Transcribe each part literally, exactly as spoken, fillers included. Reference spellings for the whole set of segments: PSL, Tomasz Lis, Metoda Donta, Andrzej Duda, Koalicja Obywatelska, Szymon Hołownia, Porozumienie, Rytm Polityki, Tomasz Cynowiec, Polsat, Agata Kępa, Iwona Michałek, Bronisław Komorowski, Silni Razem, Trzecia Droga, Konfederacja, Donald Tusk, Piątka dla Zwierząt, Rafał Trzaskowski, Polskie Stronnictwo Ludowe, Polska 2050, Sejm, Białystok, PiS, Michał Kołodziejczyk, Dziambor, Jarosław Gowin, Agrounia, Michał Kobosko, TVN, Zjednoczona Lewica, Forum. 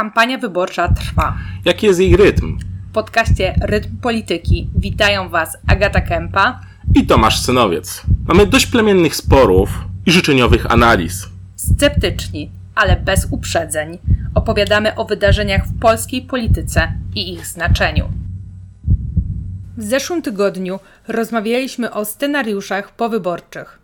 Kampania wyborcza trwa. Jaki jest jej rytm? W podcaście Rytm Polityki witają Was Agata Kępa i Tomasz Cynowiec. Mamy dość plemiennych sporów i życzeniowych analiz. Sceptyczni, ale bez uprzedzeń, opowiadamy o wydarzeniach w polskiej polityce i ich znaczeniu. W zeszłym tygodniu rozmawialiśmy o scenariuszach powyborczych.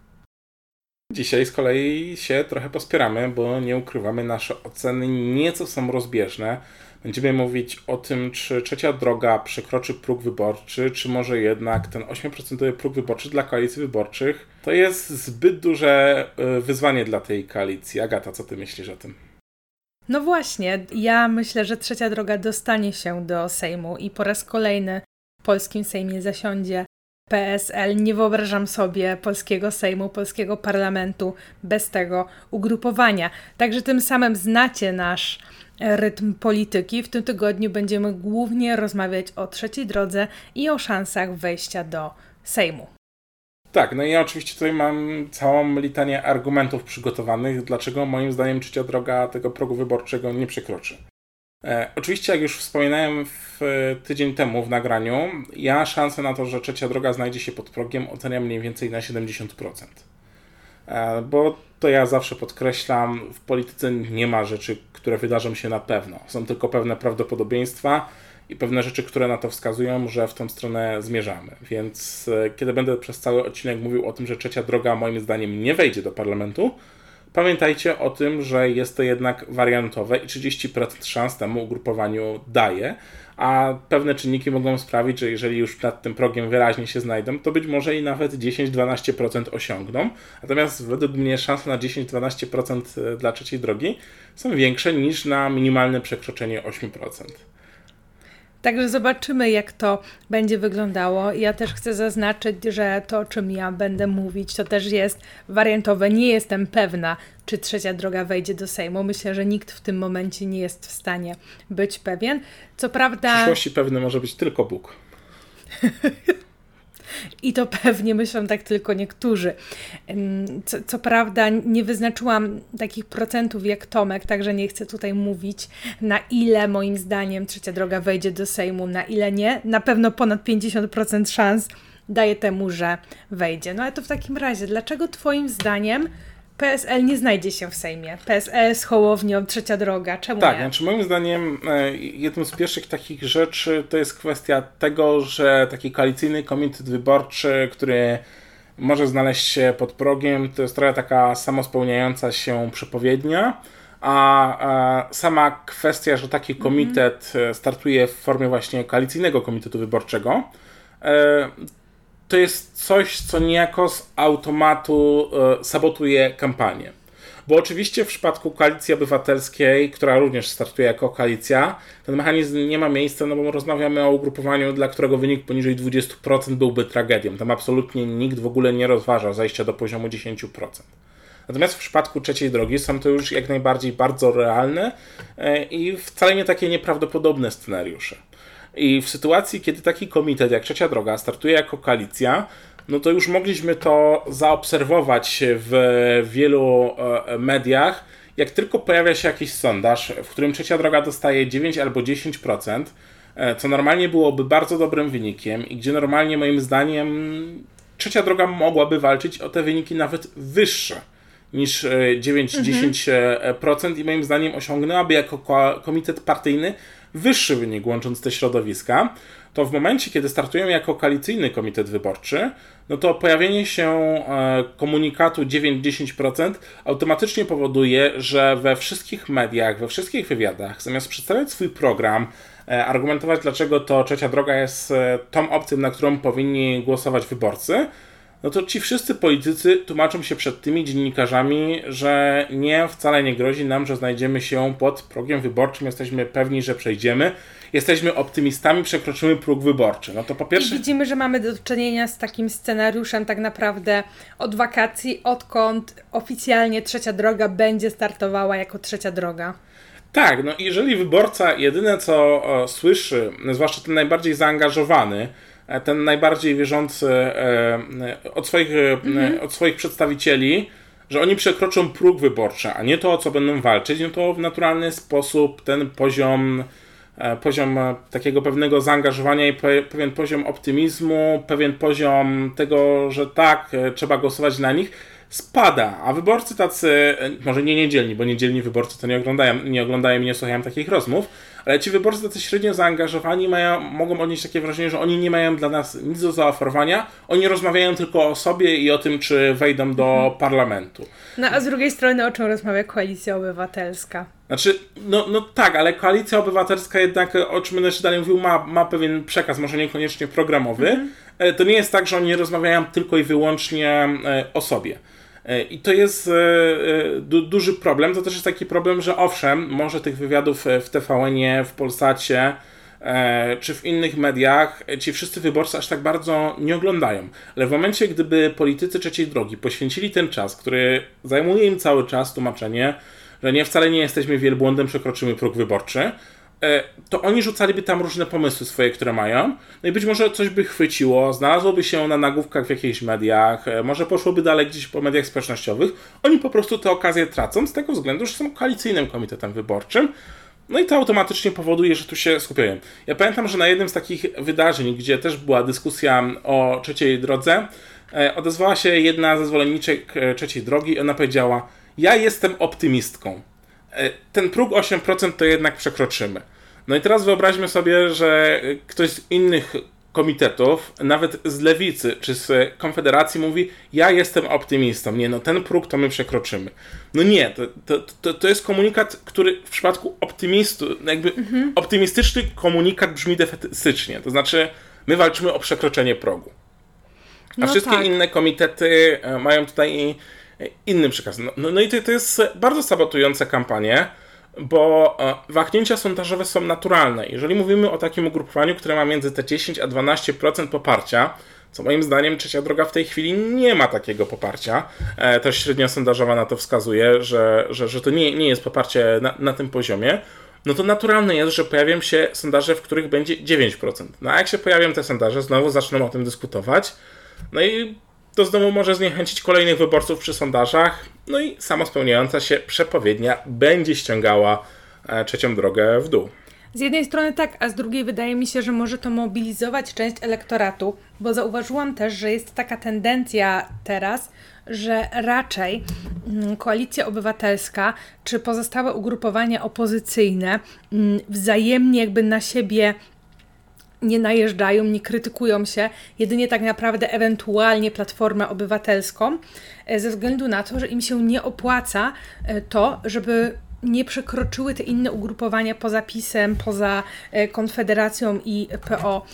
Dzisiaj z kolei się trochę pospieramy, bo nie ukrywamy, nasze oceny nieco są rozbieżne. Będziemy mówić o tym, czy Trzecia Droga przekroczy próg wyborczy, czy może jednak ten osiem procent próg wyborczy dla koalicji wyborczych. To jest zbyt duże wyzwanie dla tej koalicji. Agata, co ty myślisz o tym? No właśnie, ja myślę, że Trzecia Droga dostanie się do Sejmu i po raz kolejny w polskim Sejmie zasiądzie P S L. Nie wyobrażam sobie polskiego Sejmu, polskiego parlamentu bez tego ugrupowania. Także tym samym znacie nasz rytm polityki. W tym tygodniu będziemy głównie rozmawiać o Trzeciej Drodze i o szansach wejścia do Sejmu. Tak, no i ja oczywiście tutaj mam całą litanię argumentów przygotowanych, dlaczego moim zdaniem Trzecia Droga tego progu wyborczego nie przekroczy. E, oczywiście, jak już wspominałem w, tydzień temu w nagraniu, ja szansę na to, że Trzecia Droga znajdzie się pod progiem, oceniam mniej więcej na siedemdziesiąt procent. E, bo to ja zawsze podkreślam, w polityce nie ma rzeczy, które wydarzą się na pewno. Są tylko pewne prawdopodobieństwa i pewne rzeczy, które na to wskazują, że w tą stronę zmierzamy. Więc e, kiedy będę przez cały odcinek mówił o tym, że Trzecia Droga moim zdaniem nie wejdzie do parlamentu, pamiętajcie o tym, że jest to jednak wariantowe i trzydzieści procent szans temu ugrupowaniu daje, a pewne czynniki mogą sprawić, że jeżeli już nad tym progiem wyraźnie się znajdą, to być może i nawet dziesięć do dwunastu procent osiągną. Natomiast według mnie szanse na dziesięć do dwunastu procent dla Trzeciej Drogi są większe niż na minimalne przekroczenie osiem procent. Także zobaczymy, jak to będzie wyglądało. Ja też chcę zaznaczyć, że to, o czym ja będę mówić, to też jest wariantowe. Nie jestem pewna, czy Trzecia Droga wejdzie do Sejmu. Myślę, że nikt w tym momencie nie jest w stanie być pewien. Co prawda... W przyszłości pewny może być tylko Bóg. I to pewnie myślą tak tylko niektórzy. Co, co prawda nie wyznaczyłam takich procentów jak Tomek, także nie chcę tutaj mówić, na ile moim zdaniem Trzecia Droga wejdzie do Sejmu, na ile nie. Na pewno ponad pięćdziesiąt procent szans daje temu, że wejdzie. No ale to w takim razie, dlaczego twoim zdaniem P S L nie znajdzie się w Sejmie? P S L z Hołownią, Trzecia Droga, czemu tak, nie? Tak, znaczy moim zdaniem jedną z pierwszych takich rzeczy to jest kwestia tego, że taki koalicyjny komitet wyborczy, który może znaleźć się pod progiem, to jest trochę taka samospełniająca się przepowiednia, a sama kwestia, że taki komitet mm. startuje w formie właśnie koalicyjnego komitetu wyborczego, to jest coś, co niejako z automatu e, sabotuje kampanię. Bo oczywiście w przypadku Koalicji Obywatelskiej, która również startuje jako koalicja, ten mechanizm nie ma miejsca, no bo rozmawiamy o ugrupowaniu, dla którego wynik poniżej dwudziestu procent byłby tragedią. Tam absolutnie nikt w ogóle nie rozważa zejścia do poziomu dziesięciu procent. Natomiast w przypadku Trzeciej Drogi są to już jak najbardziej bardzo realne e, i wcale nie takie nieprawdopodobne scenariusze. I w sytuacji, kiedy taki komitet jak Trzecia Droga startuje jako koalicja, no to już mogliśmy to zaobserwować w wielu mediach. Jak tylko pojawia się jakiś sondaż, w którym Trzecia Droga dostaje dziewięć albo dziesięć procent, co normalnie byłoby bardzo dobrym wynikiem i gdzie normalnie moim zdaniem Trzecia Droga mogłaby walczyć o te wyniki nawet wyższe niż dziewięć do dziesięciu procent i moim zdaniem osiągnęłaby jako komitet partyjny wyższy wynik, łącząc te środowiska, to w momencie, kiedy startują jako koalicyjny komitet wyborczy, no to pojawienie się komunikatu dziewięć do dziesięciu procent automatycznie powoduje, że we wszystkich mediach, we wszystkich wywiadach, zamiast przedstawiać swój program, argumentować, dlaczego to Trzecia Droga jest tą opcją, na którą powinni głosować wyborcy, no to ci wszyscy politycy tłumaczą się przed tymi dziennikarzami, że nie, wcale nie grozi nam, że znajdziemy się pod progiem wyborczym, jesteśmy pewni, że przejdziemy, jesteśmy optymistami, przekroczymy próg wyborczy. No to po pierwsze... I widzimy, że mamy do czynienia z takim scenariuszem tak naprawdę od wakacji, odkąd oficjalnie Trzecia Droga będzie startowała jako Trzecia Droga. Tak, no i jeżeli wyborca jedyne co o, słyszy, zwłaszcza ten najbardziej zaangażowany, ten najbardziej wierzący e, od, swoich, mm-hmm. e, od swoich przedstawicieli, że oni przekroczą próg wyborczy, a nie to, o co będą walczyć, no to w naturalny sposób ten poziom, poziom takiego pewnego zaangażowania i pewien poziom optymizmu, pewien poziom tego, że tak, trzeba głosować na nich, spada. A wyborcy tacy, może nie niedzielni, bo niedzielni wyborcy to nie oglądają, nie oglądają i nie słuchają takich rozmów, ale ci wyborcy tacy średnio zaangażowani mają, mogą odnieść takie wrażenie, że oni nie mają dla nas nic do zaoferowania, oni rozmawiają tylko o sobie i o tym, czy wejdą do parlamentu. No a z drugiej strony o czym rozmawia Koalicja Obywatelska? Znaczy, no, no tak, ale Koalicja Obywatelska jednak, o czym będę jeszcze dalej mówił, ma, ma pewien przekaz, może niekoniecznie programowy. Mm-hmm. To nie jest tak, że oni rozmawiają tylko i wyłącznie o sobie. I to jest du- duży problem. To też jest taki problem, że owszem, może tych wywiadów w T V N-ie, w Polsacie czy w innych mediach ci wszyscy wyborcy aż tak bardzo nie oglądają. Ale w momencie, gdyby politycy trzeciej drogi poświęcili ten czas, który zajmuje im cały czas tłumaczenie, że nie, wcale nie jesteśmy wielbłądem, przekroczymy próg wyborczy, to oni rzucaliby tam różne pomysły swoje, które mają, no i być może coś by chwyciło, znalazłoby się na nagłówkach w jakichś mediach, może poszłoby dalej gdzieś po mediach społecznościowych. Oni po prostu tę okazję tracą z tego względu, że są koalicyjnym komitetem wyborczym, no i to automatycznie powoduje, że tu się skupiają. Ja pamiętam, że na jednym z takich wydarzeń, gdzie też była dyskusja o trzeciej drodze, odezwała się jedna ze zwolenniczek trzeciej drogi i ona powiedziała: ja jestem optymistką. Ten próg osiem procent to jednak przekroczymy. No i teraz wyobraźmy sobie, że ktoś z innych komitetów, nawet z Lewicy czy z Konfederacji mówi: ja jestem optymistą, nie no ten próg to my przekroczymy. No nie, to, to, to, to jest komunikat, który w przypadku optymistu, jakby mhm. optymistyczny komunikat brzmi defetystycznie, to znaczy my walczymy o przekroczenie progu. A no wszystkie tak. inne komitety mają tutaj inny przekaz. No, no, no i to, to jest bardzo sabotujące kampanię, bo wahnięcia sondażowe są naturalne. Jeżeli mówimy o takim ugrupowaniu, które ma między te dziesięć a dwanaście procent poparcia, co moim zdaniem Trzecia Droga w tej chwili nie ma takiego poparcia. E, też średnia sondażowa na to wskazuje, że, że, że to nie, nie jest poparcie na, na tym poziomie. No to naturalne jest, że pojawią się sondaże, w których będzie dziewięć procent. No a jak się pojawią te sondaże, znowu zaczną o tym dyskutować. No i to znowu może zniechęcić kolejnych wyborców przy sondażach, no i samospełniająca się przepowiednia będzie ściągała Trzecią Drogę w dół. Z jednej strony tak, a z drugiej wydaje mi się, że może to mobilizować część elektoratu, bo zauważyłam też, że jest taka tendencja teraz, że raczej Koalicja Obywatelska czy pozostałe ugrupowania opozycyjne wzajemnie jakby na siebie nie najeżdżają, nie krytykują się, jedynie tak naprawdę ewentualnie Platformę Obywatelską, ze względu na to, że im się nie opłaca to, żeby nie przekroczyły te inne ugrupowania poza PiS-em, poza Konfederacją i P O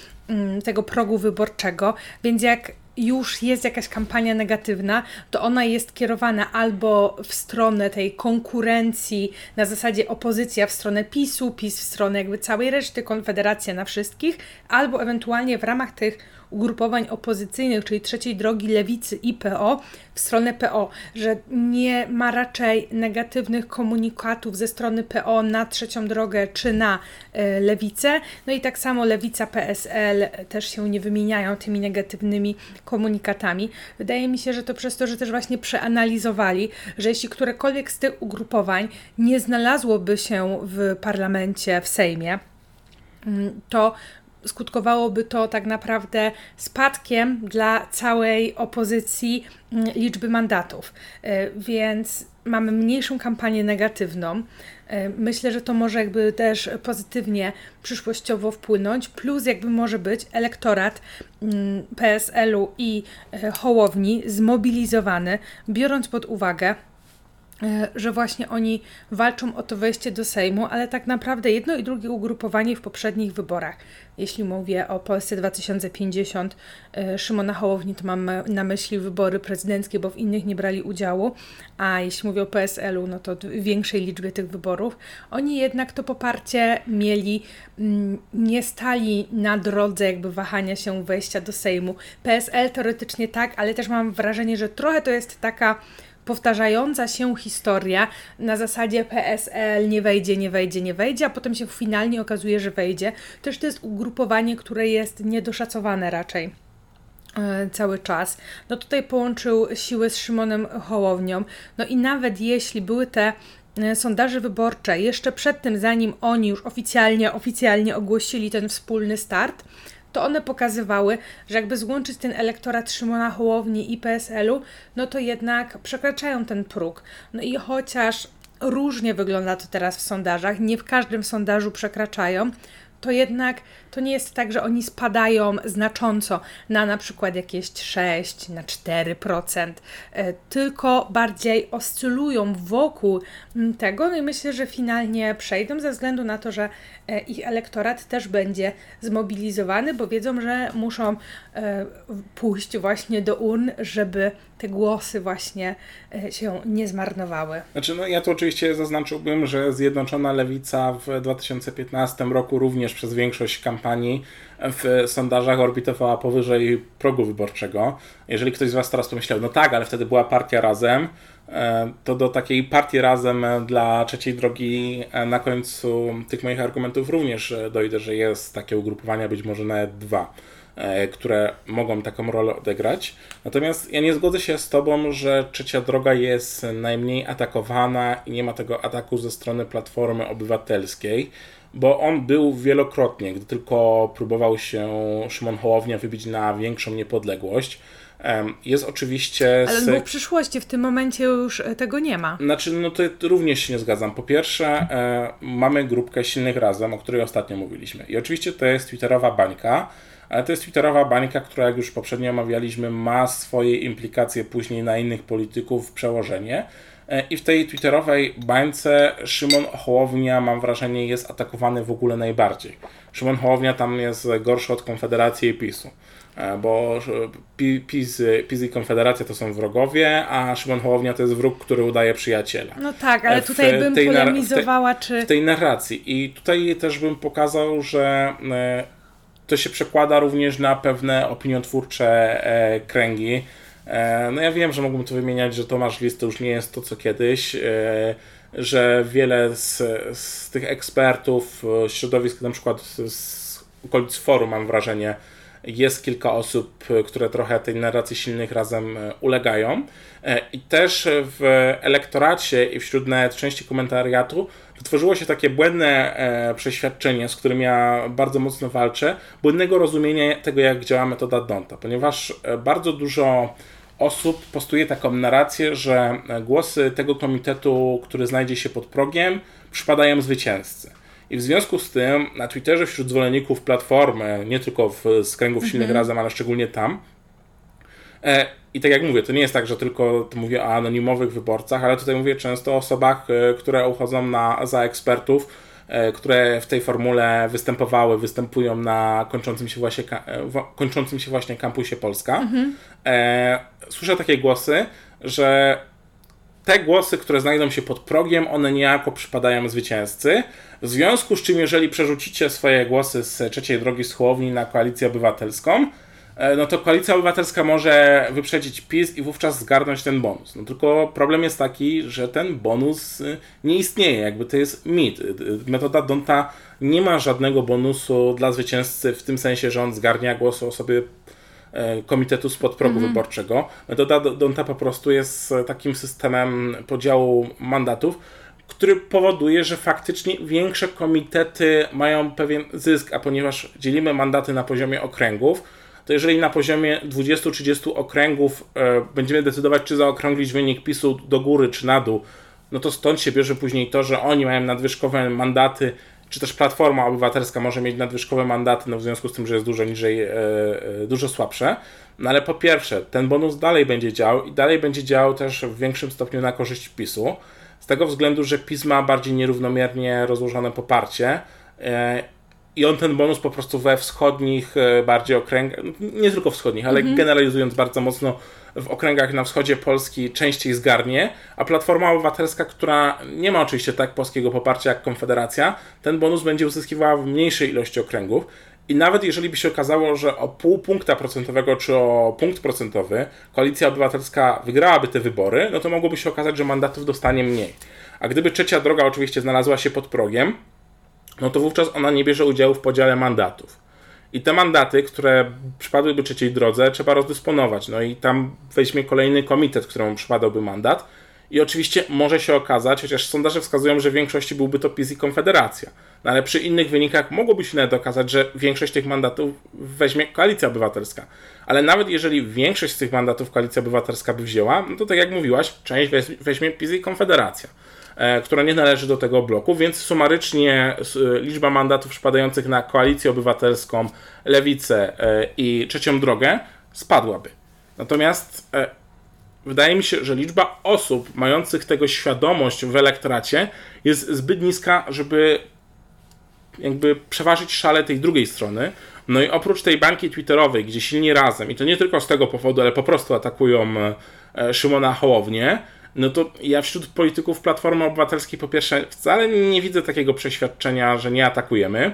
tego progu wyborczego, więc jak już jest jakaś kampania negatywna, to ona jest kierowana albo w stronę tej konkurencji, na zasadzie opozycja w stronę PiS-u, PiS w stronę jakby całej reszty, Konfederacja na wszystkich, albo ewentualnie w ramach tych ugrupowań opozycyjnych, czyli Trzeciej Drogi, Lewicy i P O, w stronę P O, że nie ma raczej negatywnych komunikatów ze strony P O na Trzecią Drogę czy na y, Lewicę. No i tak samo Lewica, P S L też się nie wymieniają tymi negatywnymi komunikatami. Wydaje mi się, że to przez to, że też właśnie przeanalizowali, że jeśli którekolwiek z tych ugrupowań nie znalazłoby się w parlamencie, w Sejmie, to skutkowałoby to tak naprawdę spadkiem dla całej opozycji liczby mandatów, więc mamy mniejszą kampanię negatywną. Myślę, że to może jakby też pozytywnie przyszłościowo wpłynąć, plus jakby może być elektorat P S L-u i Hołowni zmobilizowany, biorąc pod uwagę, że właśnie oni walczą o to wejście do Sejmu, ale tak naprawdę jedno i drugie ugrupowanie w poprzednich wyborach. Jeśli mówię o Polsce dwa tysiące pięćdziesiąt Szymona Hołowni, to mam na myśli wybory prezydenckie, bo w innych nie brali udziału, a jeśli mówię o P S L-u, no to w większej liczbie tych wyborów. Oni jednak to poparcie mieli, nie stali na drodze jakby wahania się wejścia do Sejmu. P S L teoretycznie tak, ale też mam wrażenie, że trochę to jest taka powtarzająca się historia na zasadzie P S L nie wejdzie, nie wejdzie, nie wejdzie, a potem się finalnie okazuje, że wejdzie. Też to jest ugrupowanie, które jest niedoszacowane raczej cały czas. No tutaj połączył siły z Szymonem Hołownią. No i nawet jeśli były te sondaże wyborcze jeszcze przed tym, zanim oni już oficjalnie, oficjalnie ogłosili ten wspólny start, to one pokazywały, że jakby złączyć ten elektorat Szymona Hołowni i P S L-u, no to jednak przekraczają ten próg. No i chociaż różnie wygląda to teraz w sondażach, nie w każdym sondażu przekraczają, to jednak to nie jest tak, że oni spadają znacząco na na przykład jakieś sześć, na cztery procent, tylko bardziej oscylują wokół tego. No i myślę, że finalnie przejdą ze względu na to, że ich elektorat też będzie zmobilizowany, bo wiedzą, że muszą pójść właśnie do urn, żeby te głosy właśnie się nie zmarnowały. Znaczy, no ja tu oczywiście zaznaczyłbym, że Zjednoczona Lewica w dwa tysiące piętnastym roku również przez większość kampanii w sondażach orbitowała powyżej progu wyborczego. Jeżeli ktoś z Was teraz pomyślał, no tak, ale wtedy była partia Razem, to do takiej partii Razem dla Trzeciej Drogi na końcu tych moich argumentów również dojdę, że jest takie ugrupowania, być może nawet dwa, które mogą taką rolę odegrać. Natomiast ja nie zgodzę się z Tobą, że Trzecia Droga jest najmniej atakowana i nie ma tego ataku ze strony Platformy Obywatelskiej, bo on był wielokrotnie, gdy tylko próbował się Szymon Hołownia wybić na większą niepodległość. Jest oczywiście... Ale z... bo w przyszłości, w tym momencie już tego nie ma. Znaczy, no to również się nie zgadzam. Po pierwsze, e, mamy grupkę Silnych Razem, o której ostatnio mówiliśmy. I oczywiście to jest twitterowa bańka, ale to jest twitterowa bańka, która, jak już poprzednio omawialiśmy, ma swoje implikacje później na innych polityków, przełożenie. I w tej twitterowej bańce Szymon Hołownia, mam wrażenie, jest atakowany w ogóle najbardziej. Szymon Hołownia tam jest gorszy od Konfederacji i PiSu, bo PiS, PiS i Konfederacja to są wrogowie, a Szymon Hołownia to jest wróg, który udaje przyjaciela. No tak, ale tutaj w bym tej polemizowała, nar- w te- czy... W tej narracji. I tutaj też bym pokazał, że to się przekłada również na pewne opiniotwórcze kręgi. No ja wiem, że mógłbym tu wymieniać, że Tomasz Lis to już nie jest to, co kiedyś, że wiele z, z tych ekspertów, środowisk, na przykład z okolic Forum, mam wrażenie, jest kilka osób, które trochę tej narracji Silnych Razem ulegają. I też w elektoracie i wśród nawet części komentariatu wytworzyło się takie błędne przeświadczenie, z którym ja bardzo mocno walczę, błędnego rozumienia tego, jak działa metoda Donta, ponieważ bardzo dużo osób postuje taką narrację, że głosy tego komitetu, który znajdzie się pod progiem, przypadają zwycięzcy. I w związku z tym na Twitterze wśród zwolenników Platformy, nie tylko w, z kręgów Silnych mm-hmm. Razem, ale szczególnie tam. E, I tak jak mówię, to nie jest tak, że tylko to mówię o anonimowych wyborcach, ale tutaj mówię często o osobach, e, które uchodzą na, za ekspertów, e, które w tej formule występowały, występują na kończącym się właśnie, e, kończącym się właśnie kampusie Polska. Mm-hmm. E, słyszę takie głosy, że te głosy, które znajdą się pod progiem, one niejako przypadają zwycięzcy. W związku z czym, jeżeli przerzucicie swoje głosy z Trzeciej Drogi, z Hołowni na Koalicję Obywatelską, no to Koalicja Obywatelska może wyprzedzić PiS i wówczas zgarnąć ten bonus. No tylko problem jest taki, że ten bonus nie istnieje, jakby to jest mit. Metoda Donta nie ma żadnego bonusu dla zwycięzcy w tym sensie, że on zgarnia głosy osoby komitetu spod progu mm-hmm. wyborczego. Metoda Donta po prostu jest takim systemem podziału mandatów, który powoduje, że faktycznie większe komitety mają pewien zysk, a ponieważ dzielimy mandaty na poziomie okręgów, to jeżeli na poziomie dwudziestu trzydziestu okręgów e, będziemy decydować, czy zaokrąglić wynik PiSu do góry, czy na dół, no to stąd się bierze później to, że oni mają nadwyżkowe mandaty, czy też Platforma Obywatelska może mieć nadwyżkowe mandaty, no w związku z tym, że jest dużo niżej, e, e, dużo słabsze. No ale po pierwsze, ten bonus dalej będzie działał i dalej będzie działał też w większym stopniu na korzyść PiSu, z tego względu, że PiS ma bardziej nierównomiernie rozłożone poparcie e, i on ten bonus po prostu we wschodnich e, bardziej okręgach, nie tylko wschodnich, ale mm-hmm. generalizując bardzo mocno, w okręgach na wschodzie Polski częściej zgarnie, a Platforma Obywatelska, która nie ma oczywiście tak polskiego poparcia jak Konfederacja, ten bonus będzie uzyskiwała w mniejszej ilości okręgów. I nawet jeżeli by się okazało, że o pół punkta procentowego czy o punkt procentowy Koalicja Obywatelska wygrałaby te wybory, no to mogłoby się okazać, że mandatów dostanie mniej. A gdyby Trzecia Droga oczywiście znalazła się pod progiem, no to wówczas ona nie bierze udziału w podziale mandatów. I te mandaty, które przypadłyby trzeciej drodze, trzeba rozdysponować. No i tam weźmie kolejny komitet, któremu przypadałby mandat. I oczywiście może się okazać, chociaż sondaże wskazują, że w większości byłby to PiS i Konfederacja. No ale przy innych wynikach mogłoby się nawet okazać, że większość tych mandatów weźmie Koalicja Obywatelska. Ale nawet jeżeli większość z tych mandatów Koalicja Obywatelska by wzięła, no to tak jak mówiłaś, część weźmie PiS i Konfederacja, która nie należy do tego bloku, więc sumarycznie liczba mandatów przypadających na Koalicję Obywatelską, Lewicę i Trzecią Drogę spadłaby. Natomiast wydaje mi się, że liczba osób mających tego świadomość w elektoracie jest zbyt niska, żeby jakby przeważyć szale tej drugiej strony. No i oprócz tej bańki twitterowej, gdzie Silni Razem, i to nie tylko z tego powodu, ale po prostu atakują Szymona Hołownię, no to ja wśród polityków Platformy Obywatelskiej po pierwsze wcale nie widzę takiego przeświadczenia, że nie atakujemy.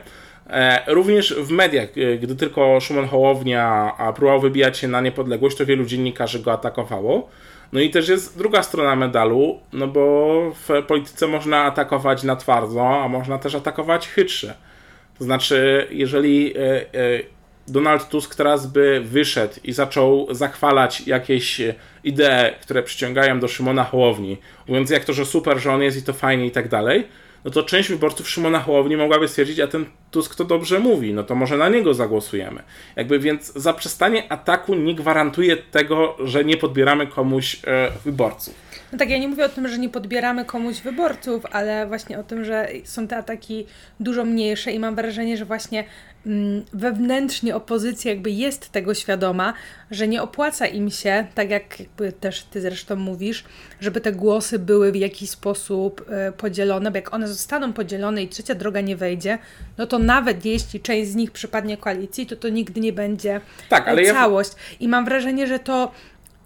Również w mediach, gdy tylko Szymon Hołownia próbował wybijać się na niepodległość, to wielu dziennikarzy go atakowało. No i też jest druga strona medalu, no bo w polityce można atakować na twardo, a można też atakować chytrze. To znaczy, jeżeli Donald Tusk teraz by wyszedł i zaczął zachwalać jakieś idee, które przyciągają do Szymona Hołowni, mówiąc jak to, że super, że on jest i to fajnie i tak dalej, no to część wyborców Szymona Hołowni mogłaby stwierdzić, a ten Tusk to dobrze mówi, no to może na niego zagłosujemy. Jakby więc zaprzestanie ataku nie gwarantuje tego, że nie podbieramy komuś e, wyborców. No tak, ja nie mówię o tym, że nie podbieramy komuś wyborców, ale właśnie o tym, że są te ataki dużo mniejsze i mam wrażenie, że właśnie mm, wewnętrznie opozycja jakby jest tego świadoma, że nie opłaca im się, tak jak jakby też ty zresztą mówisz, żeby te głosy były w jakiś sposób y, podzielone, bo jak one zostaną podzielone i Trzecia Droga nie wejdzie, no to nawet jeśli część z nich przypadnie koalicji, to to nigdy nie będzie tak, ale całość. Ja... I mam wrażenie, że to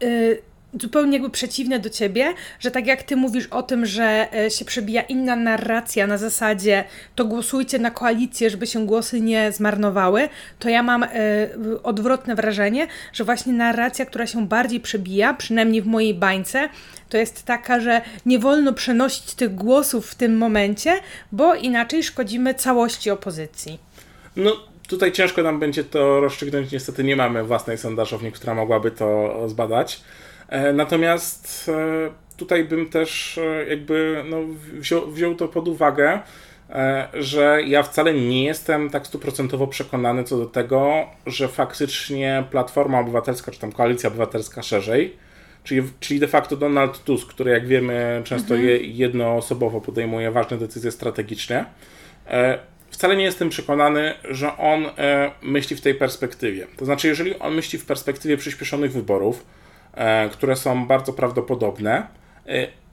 y, zupełnie jakby przeciwne do ciebie, że tak jak ty mówisz o tym, że y, się przebija inna narracja na zasadzie to głosujcie na koalicję, żeby się głosy nie zmarnowały, to ja mam y, odwrotne wrażenie, że właśnie narracja, która się bardziej przebija, przynajmniej w mojej bańce, to jest taka, że nie wolno przenosić tych głosów w tym momencie, bo inaczej szkodzimy całości opozycji. No tutaj ciężko nam będzie to rozstrzygnąć, niestety nie mamy własnej sondażowni, która mogłaby to zbadać. Natomiast tutaj bym też jakby no wziął, wziął to pod uwagę, że ja wcale nie jestem tak stuprocentowo przekonany co do tego, że faktycznie Platforma Obywatelska, czy tam Koalicja Obywatelska szerzej, czyli, czyli de facto Donald Tusk, który jak wiemy często mhm. je, jednoosobowo podejmuje ważne decyzje strategiczne, wcale nie jestem przekonany, że on myśli w tej perspektywie. To znaczy, jeżeli on myśli w perspektywie przyspieszonych wyborów, które są bardzo prawdopodobne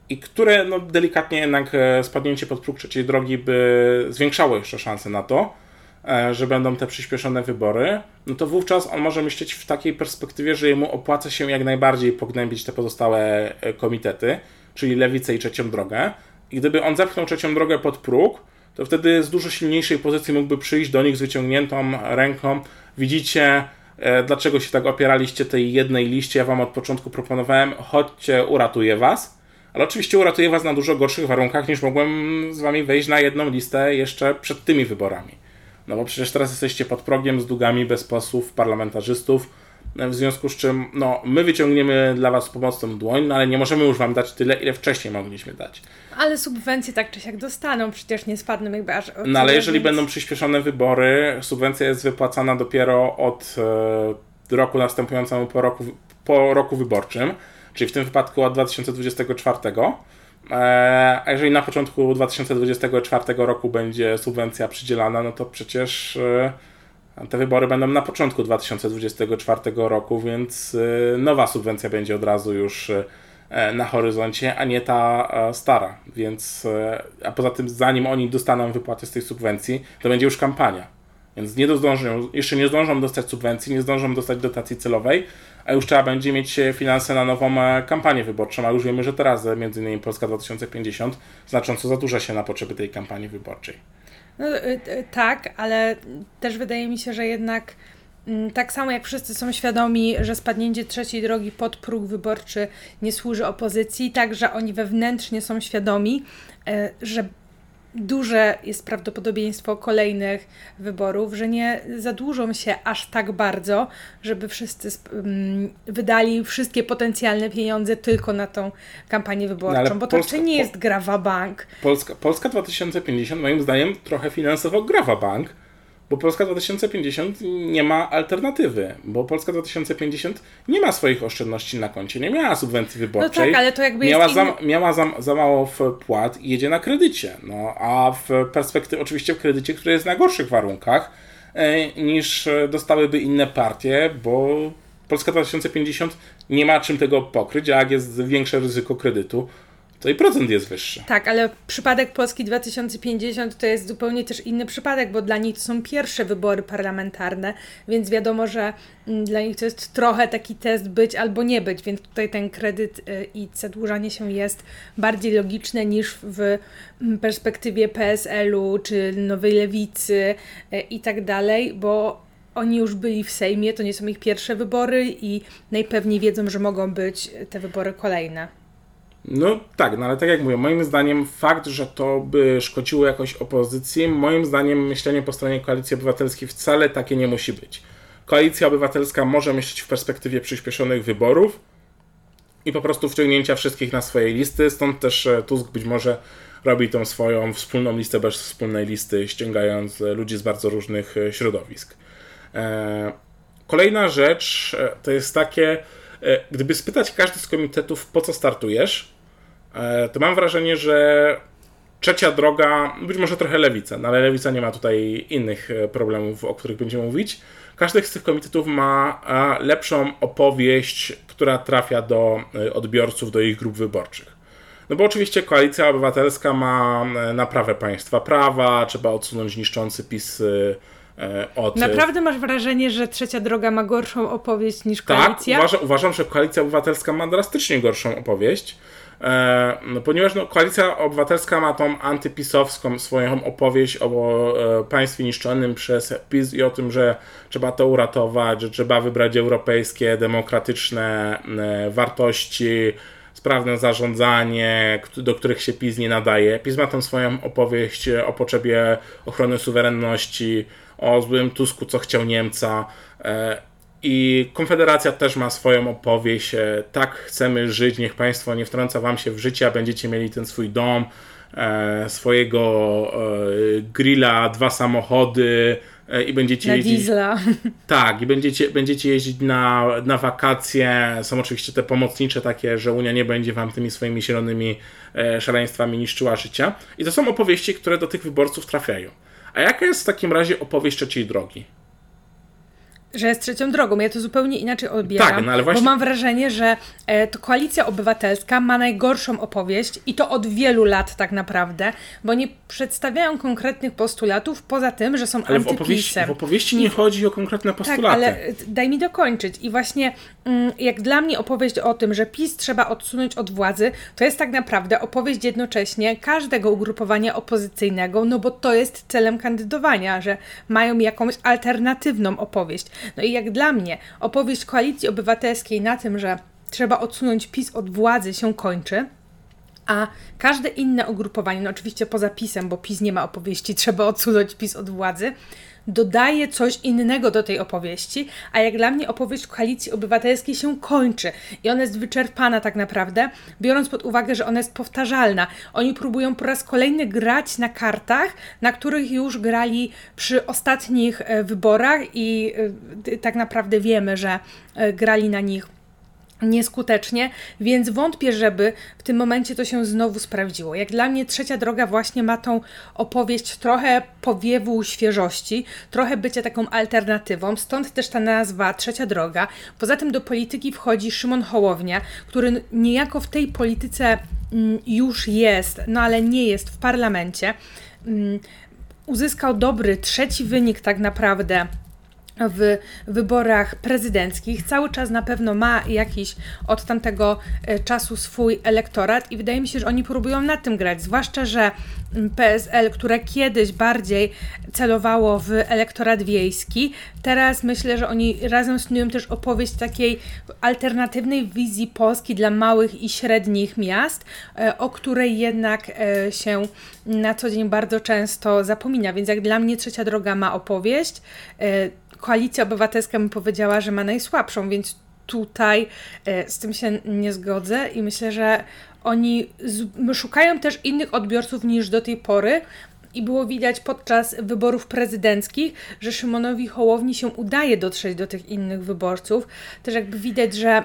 i które no, delikatnie jednak spadnięcie pod próg trzeciej drogi by zwiększało jeszcze szanse na to, że będą te przyspieszone wybory, no to wówczas on może myśleć w takiej perspektywie, że jemu opłaca się jak najbardziej pognębić te pozostałe komitety, czyli Lewicę i Trzecią Drogę. I gdyby on zepchnął Trzecią Drogę pod próg, to wtedy z dużo silniejszej pozycji mógłby przyjść do nich z wyciągniętą ręką. Widzicie, dlaczego się tak opieraliście tej jednej liście, ja wam od początku proponowałem, chodźcie, uratuję was, ale oczywiście uratuję was na dużo gorszych warunkach niż mogłem z wami wejść na jedną listę jeszcze przed tymi wyborami. No bo przecież teraz jesteście pod progiem z długami bez posłów, parlamentarzystów, w związku z czym no, my wyciągniemy dla was pomocną dłoń, no ale nie możemy już wam dać tyle, ile wcześniej mogliśmy dać. Ale subwencje tak czy siak dostaną, przecież nie spadną jakby aż... No ale jeżeli będą przyspieszone wybory, subwencja jest wypłacana dopiero od e, roku następującego po roku, po roku wyborczym, czyli w tym wypadku od dwa tysiące dwudziestego czwartego. E, a jeżeli na początku dwa tysiące dwudziestego czwartego roku będzie subwencja przydzielana, no to przecież... E, Te wybory będą na początku dwa tysiące dwudziestego czwartego roku, więc nowa subwencja będzie od razu już na horyzoncie, a nie ta stara. Więc, a poza tym, zanim oni dostaną wypłatę z tej subwencji, to będzie już kampania. Więc nie zdążą, jeszcze nie zdążą dostać subwencji, nie zdążą dostać dotacji celowej, a już trzeba będzie mieć finanse na nową kampanię wyborczą, a już wiemy, że teraz między innymi Polska dwa tysiące pięćdziesiąt znacząco zadłuża się na potrzeby tej kampanii wyborczej. No, tak, ale też wydaje mi się, że jednak tak samo jak wszyscy są świadomi, że spadnięcie trzeciej drogi pod próg wyborczy nie służy opozycji, także oni wewnętrznie są świadomi, że duże jest prawdopodobieństwo kolejnych wyborów, że nie zadłużą się aż tak bardzo, żeby wszyscy wydali wszystkie potencjalne pieniądze tylko na tą kampanię wyborczą, no, bo Polska, to czy nie jest gra w bank. Polska, Polska dwa tysiące pięćdziesiąt moim zdaniem trochę finansowo gra w bank, bo Polska dwa tysiące pięćdziesiąt nie ma alternatywy, bo Polska dwa tysiące pięćdziesiąt nie ma swoich oszczędności na koncie, nie miała subwencji wyborczej, no tak, ale to jakby miała, jest inny... za, miała za, za mało wpłat i jedzie na kredycie, no, a w perspektywie oczywiście w kredycie, który jest na gorszych warunkach e, niż dostałyby inne partie, bo Polska dwa tysiące pięćdziesiąt nie ma czym tego pokryć, a jak jest większe ryzyko kredytu, to i procent jest wyższy. Tak, ale przypadek Polski dwa tysiące pięćdziesiąt to jest zupełnie też inny przypadek, bo dla nich to są pierwsze wybory parlamentarne, więc wiadomo, że dla nich to jest trochę taki test być albo nie być, więc tutaj ten kredyt i zadłużanie się jest bardziej logiczne niż w perspektywie P S L u czy Nowej Lewicy i tak dalej, bo oni już byli w Sejmie, to nie są ich pierwsze wybory i najpewniej wiedzą, że mogą być te wybory kolejne. No tak, no ale tak jak mówię, moim zdaniem fakt, że to by szkodziło jakoś opozycji, moim zdaniem myślenie po stronie Koalicji Obywatelskiej wcale takie nie musi być. Koalicja Obywatelska może myśleć w perspektywie przyspieszonych wyborów i po prostu wciągnięcia wszystkich na swoje listy, stąd też Tusk być może robi tą swoją wspólną listę bez wspólnej listy, ściągając ludzi z bardzo różnych środowisk. Kolejna rzecz to jest takie, gdyby spytać każdy z komitetów, po co startujesz, to mam wrażenie, że Trzecia Droga, być może trochę Lewica, no ale Lewica nie ma tutaj innych problemów, o których będziemy mówić. Każdy z tych komitetów ma lepszą opowieść, która trafia do odbiorców, do ich grup wyborczych. No bo oczywiście Koalicja Obywatelska ma naprawę państwa prawa, trzeba odsunąć niszczący PiS od... Naprawdę masz wrażenie, że Trzecia Droga ma gorszą opowieść niż Koalicja? Tak, uważam, uważam że Koalicja Obywatelska ma drastycznie gorszą opowieść, e, no, ponieważ no, Koalicja Obywatelska ma tą antypisowską swoją opowieść o e, państwie niszczonym przez PiS i o tym, że trzeba to uratować, że trzeba wybrać europejskie, demokratyczne e, wartości, sprawne zarządzanie, do których się PiS nie nadaje. PiS ma tą swoją opowieść o potrzebie ochrony suwerenności, o złym Tusku, co chciał Niemca. I Konfederacja też ma swoją opowieść. Tak chcemy żyć, niech państwo nie wtrąca wam się w życie, a będziecie mieli ten swój dom, swojego grilla, dwa samochody i będziecie na jeździć... diesla. Tak, i będziecie, będziecie jeździć na, na wakacje. Są oczywiście te pomocnicze takie, że Unia nie będzie wam tymi swoimi zielonymi szaleństwami niszczyła życia. I to są opowieści, które do tych wyborców trafiają. A jaka jest w takim razie opowieść Trzeciej Drogi? Że jest Trzecią Drogą. Ja to zupełnie inaczej odbieram, tak, no ale właśnie... bo mam wrażenie, że e, to Koalicja Obywatelska ma najgorszą opowieść i to od wielu lat tak naprawdę, bo nie przedstawiają konkretnych postulatów poza tym, że są ale antypisem. W opowieści, w opowieści nie I... chodzi o konkretne postulaty. Tak, ale daj mi dokończyć. I właśnie mm, jak dla mnie opowieść o tym, że PiS trzeba odsunąć od władzy, to jest tak naprawdę opowieść jednocześnie każdego ugrupowania opozycyjnego, no bo to jest celem kandydowania, że mają jakąś alternatywną opowieść. No i jak dla mnie opowieść Koalicji Obywatelskiej na tym, że trzeba odsunąć PiS od władzy, się kończy, a każde inne ugrupowanie, no oczywiście poza PiS-em, bo PiS nie ma opowieści, trzeba odsunąć PiS od władzy, dodaje coś innego do tej opowieści, a jak dla mnie opowieść Koalicji Obywatelskiej się kończy i ona jest wyczerpana tak naprawdę, biorąc pod uwagę, że ona jest powtarzalna. Oni próbują po raz kolejny grać na kartach, na których już grali przy ostatnich wyborach i tak naprawdę wiemy, że grali na nich nieskutecznie, więc wątpię, żeby w tym momencie to się znowu sprawdziło. Jak dla mnie Trzecia Droga właśnie ma tą opowieść trochę powiewu świeżości, trochę bycia taką alternatywą, stąd też ta nazwa Trzecia Droga. Poza tym do polityki wchodzi Szymon Hołownia, który niejako w tej polityce już jest, no ale nie jest w parlamencie. Uzyskał dobry trzeci wynik tak naprawdę w wyborach prezydenckich. Cały czas na pewno ma jakiś od tamtego czasu swój elektorat i wydaje mi się, że oni próbują na tym grać, zwłaszcza że P S L, które kiedyś bardziej celowało w elektorat wiejski, teraz myślę, że oni razem snują też opowieść takiej alternatywnej wizji Polski dla małych i średnich miast, o której jednak się na co dzień bardzo często zapomina, więc jak dla mnie Trzecia Droga ma opowieść, Koalicja Obywatelska mi powiedziała, że ma najsłabszą, więc tutaj z tym się nie zgodzę i myślę, że oni szukają też innych odbiorców niż do tej pory i było widać podczas wyborów prezydenckich, że Szymonowi Hołowni się udaje dotrzeć do tych innych wyborców. Też jakby widać, że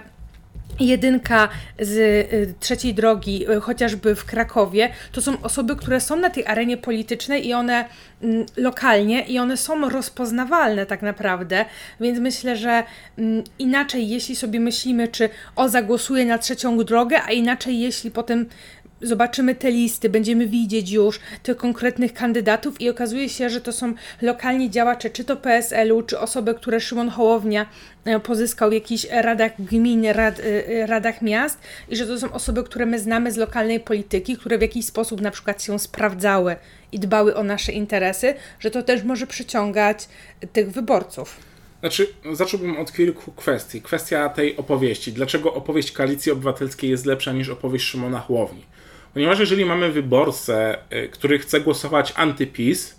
jedynka z Trzeciej Drogi, chociażby w Krakowie, to są osoby, które są na tej arenie politycznej i one m, lokalnie i one są rozpoznawalne tak naprawdę, więc myślę, że m, inaczej jeśli sobie myślimy, czy o zagłosuję na Trzecią Drogę, a inaczej jeśli potem zobaczymy te listy, będziemy widzieć już tych konkretnych kandydatów i okazuje się, że to są lokalni działacze, czy to P S L-u, czy osoby, które Szymon Hołownia pozyskał w jakichś radach gmin, rad, radach miast i że to są osoby, które my znamy z lokalnej polityki, które w jakiś sposób na przykład się sprawdzały i dbały o nasze interesy, że to też może przyciągać tych wyborców. Znaczy, zacząłbym od kilku kwestii. Kwestia tej opowieści. Dlaczego opowieść Koalicji Obywatelskiej jest lepsza niż opowieść Szymona Hołowni? Ponieważ jeżeli mamy wyborcę, który chce głosować antypis,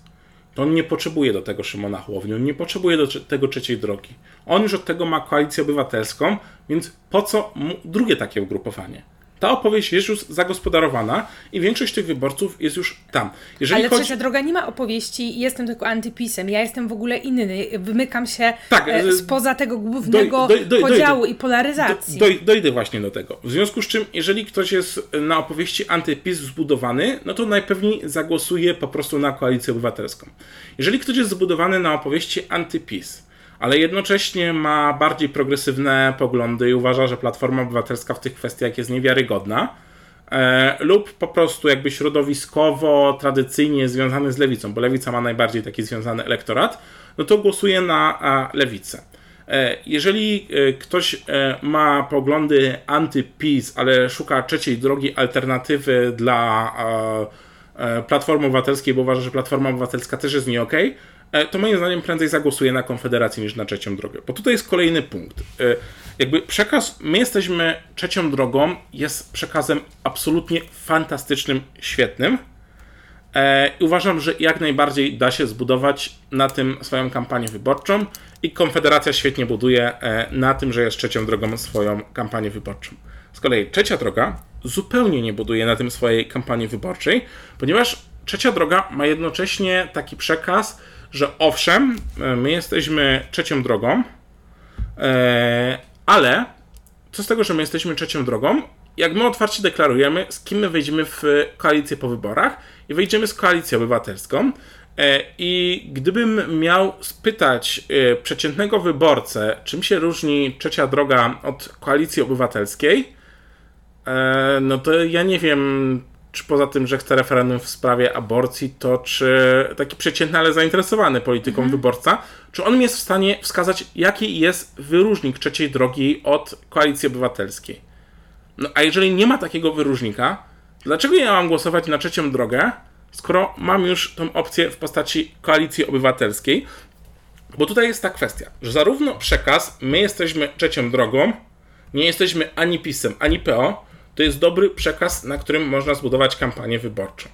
to on nie potrzebuje do tego Szymona Hołowni, on nie potrzebuje do tego Trzeciej Drogi. On już od tego ma Koalicję Obywatelską, więc po co mu drugie takie ugrupowanie? Ta opowieść jest już zagospodarowana i większość tych wyborców jest już tam. Jeżeli Ale chodzi... Trzecia Droga nie ma opowieści, jestem tylko antypisem, ja jestem w ogóle inny, wymykam się tak, e, spoza tego głównego doj, doj, doj, podziału dojdę, i polaryzacji. Doj, dojdę właśnie do tego. W związku z czym, jeżeli ktoś jest na opowieści antypis zbudowany, no to najpewniej zagłosuje po prostu na Koalicję Obywatelską. Jeżeli ktoś jest zbudowany na opowieści antypis, ale jednocześnie ma bardziej progresywne poglądy i uważa, że Platforma Obywatelska w tych kwestiach jest niewiarygodna e, lub po prostu jakby środowiskowo, tradycyjnie związany z Lewicą, bo Lewica ma najbardziej taki związany elektorat, no to głosuje na a, Lewicę. E, jeżeli e, ktoś e, ma poglądy anty-PiS, ale szuka Trzeciej Drogi, alternatywy dla e, Platformy Obywatelskiej, bo uważa, że Platforma Obywatelska też jest nie okej, okay, to moim zdaniem prędzej zagłosuje na Konfederację niż na Trzecią Drogę. Bo tutaj jest kolejny punkt. Jakby przekaz, my jesteśmy Trzecią Drogą, jest przekazem absolutnie fantastycznym, świetnym. I uważam, że jak najbardziej da się zbudować na tym swoją kampanię wyborczą i Konfederacja świetnie buduje na tym, że jest Trzecią Drogą swoją kampanię wyborczą. Z kolei Trzecia Droga zupełnie nie buduje na tym swojej kampanii wyborczej, ponieważ Trzecia Droga ma jednocześnie taki przekaz, że owszem, my jesteśmy Trzecią Drogą, ale co z tego, że my jesteśmy Trzecią Drogą, jak my otwarcie deklarujemy, z kim my wejdziemy w koalicję po wyborach i wejdziemy z Koalicją Obywatelską i gdybym miał spytać przeciętnego wyborcę, czym się różni Trzecia Droga od Koalicji Obywatelskiej, no to ja nie wiem, czy poza tym, że chce referendum w sprawie aborcji, to czy taki przeciętny, ale zainteresowany polityką mhm. wyborca, czy on jest w stanie wskazać, jaki jest wyróżnik Trzeciej Drogi od Koalicji Obywatelskiej? No a jeżeli nie ma takiego wyróżnika, dlaczego ja mam głosować na Trzecią Drogę, skoro mam już tą opcję w postaci Koalicji Obywatelskiej? Bo tutaj jest ta kwestia, że zarówno przekaz, my jesteśmy Trzecią Drogą, nie jesteśmy ani PiS-em, ani P O, to jest dobry przekaz, na którym można zbudować kampanię wyborczą.